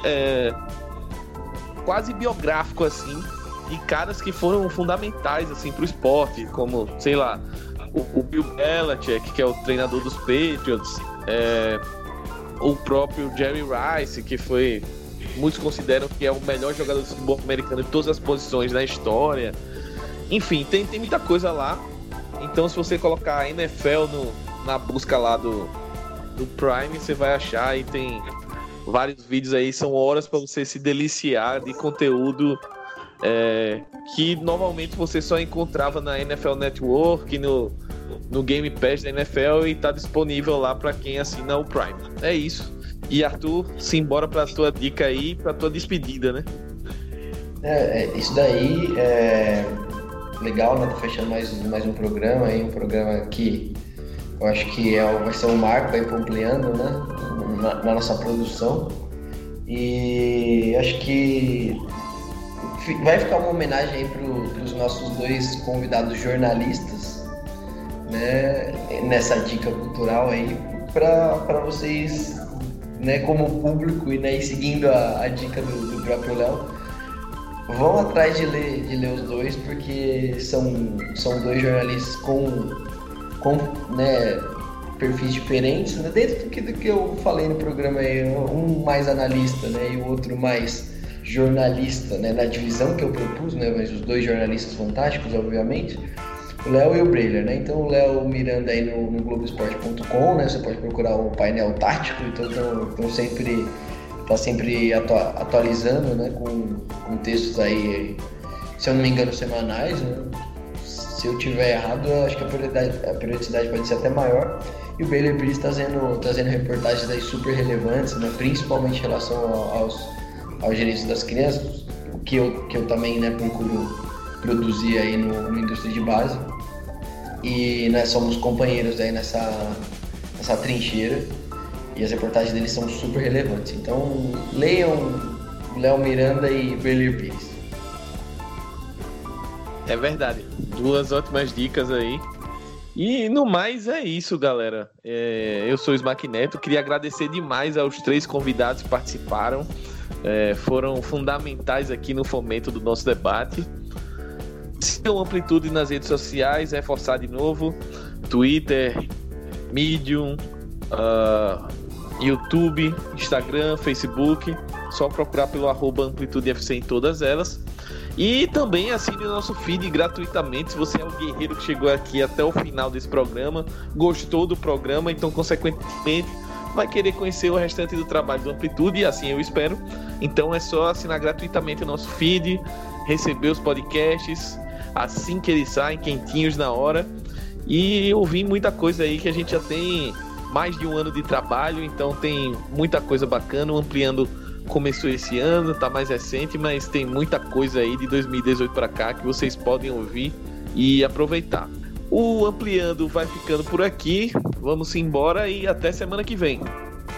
quase biográfico, assim, de caras que foram fundamentais, assim, pro esporte, como, sei lá, o Bill Belichick, que é o treinador dos Patriots, o próprio Jerry Rice, que foi, muitos consideram que é o melhor jogador de futebol americano em todas as posições da história. Enfim, tem muita coisa lá. Então, se você colocar a NFL na busca lá do Prime, você vai achar, e tem vários vídeos aí, são horas para você se deliciar de conteúdo que normalmente você só encontrava na NFL Network, no Game Pass da NFL, e tá disponível lá para quem assina o Prime. É isso. E, Arthur, simbora pra tua dica aí, pra tua despedida, né? Isso daí é legal, né? Tá fechando mais um programa aí, um programa que eu acho que vai ser um marco aí, compleando, né, na nossa produção. E acho que vai ficar uma homenagem aí pros nossos dois convidados jornalistas, né, nessa dica cultural aí, para vocês, né, como público, e, né, seguindo a dica do próprio Léo, vão atrás de ler os dois, porque são dois jornalistas com, né, perfis diferentes, né, dentro do que eu falei no programa aí, um mais analista, né, e o outro mais jornalista, né, na divisão que eu propus, né, mas os dois jornalistas fantásticos, obviamente, o Léo e o Breiler, né. Então o Léo Miranda aí no Globoesporte.com, né, você pode procurar o painel tático, então tá sempre atualizando, né, com textos aí, se eu não me engano, semanais, né. Se eu tiver errado, eu acho que a periodicidade pode ser até maior. E o Breiler Pires tá fazendo reportagens aí super relevantes, né, principalmente em relação aos direitos das crianças, que eu também, né, procuro produzir aí no indústria de base. E, né, somos companheiros aí nessa trincheira, e as reportagens deles são super relevantes. Então, leiam Léo Miranda e Breiler Pires. É verdade, duas ótimas dicas aí. E no mais é isso, galera. Eu sou o Smack Neto, queria agradecer demais aos três convidados que participaram. Foram fundamentais aqui no fomento do nosso debate. Sigam Amplitude nas redes sociais, reforçar de novo: Twitter, Medium, YouTube, Instagram, Facebook. Só procurar pelo @AmplitudeFC em todas elas. E também assine o nosso feed gratuitamente. Se você é um guerreiro que chegou aqui até o final desse programa, gostou do programa, então consequentemente vai querer conhecer o restante do trabalho do Amplitude, assim eu espero. Então é só assinar gratuitamente o nosso feed, receber os podcasts assim que eles saem, quentinhos na hora, e ouvir muita coisa aí, que a gente já tem mais de um ano de trabalho, então tem muita coisa bacana. O Ampliando começou esse ano, tá mais recente, mas tem muita coisa aí de 2018 para cá que vocês podem ouvir e aproveitar. O Ampliando vai ficando por aqui. Vamos embora e até semana que vem.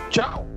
Tchau!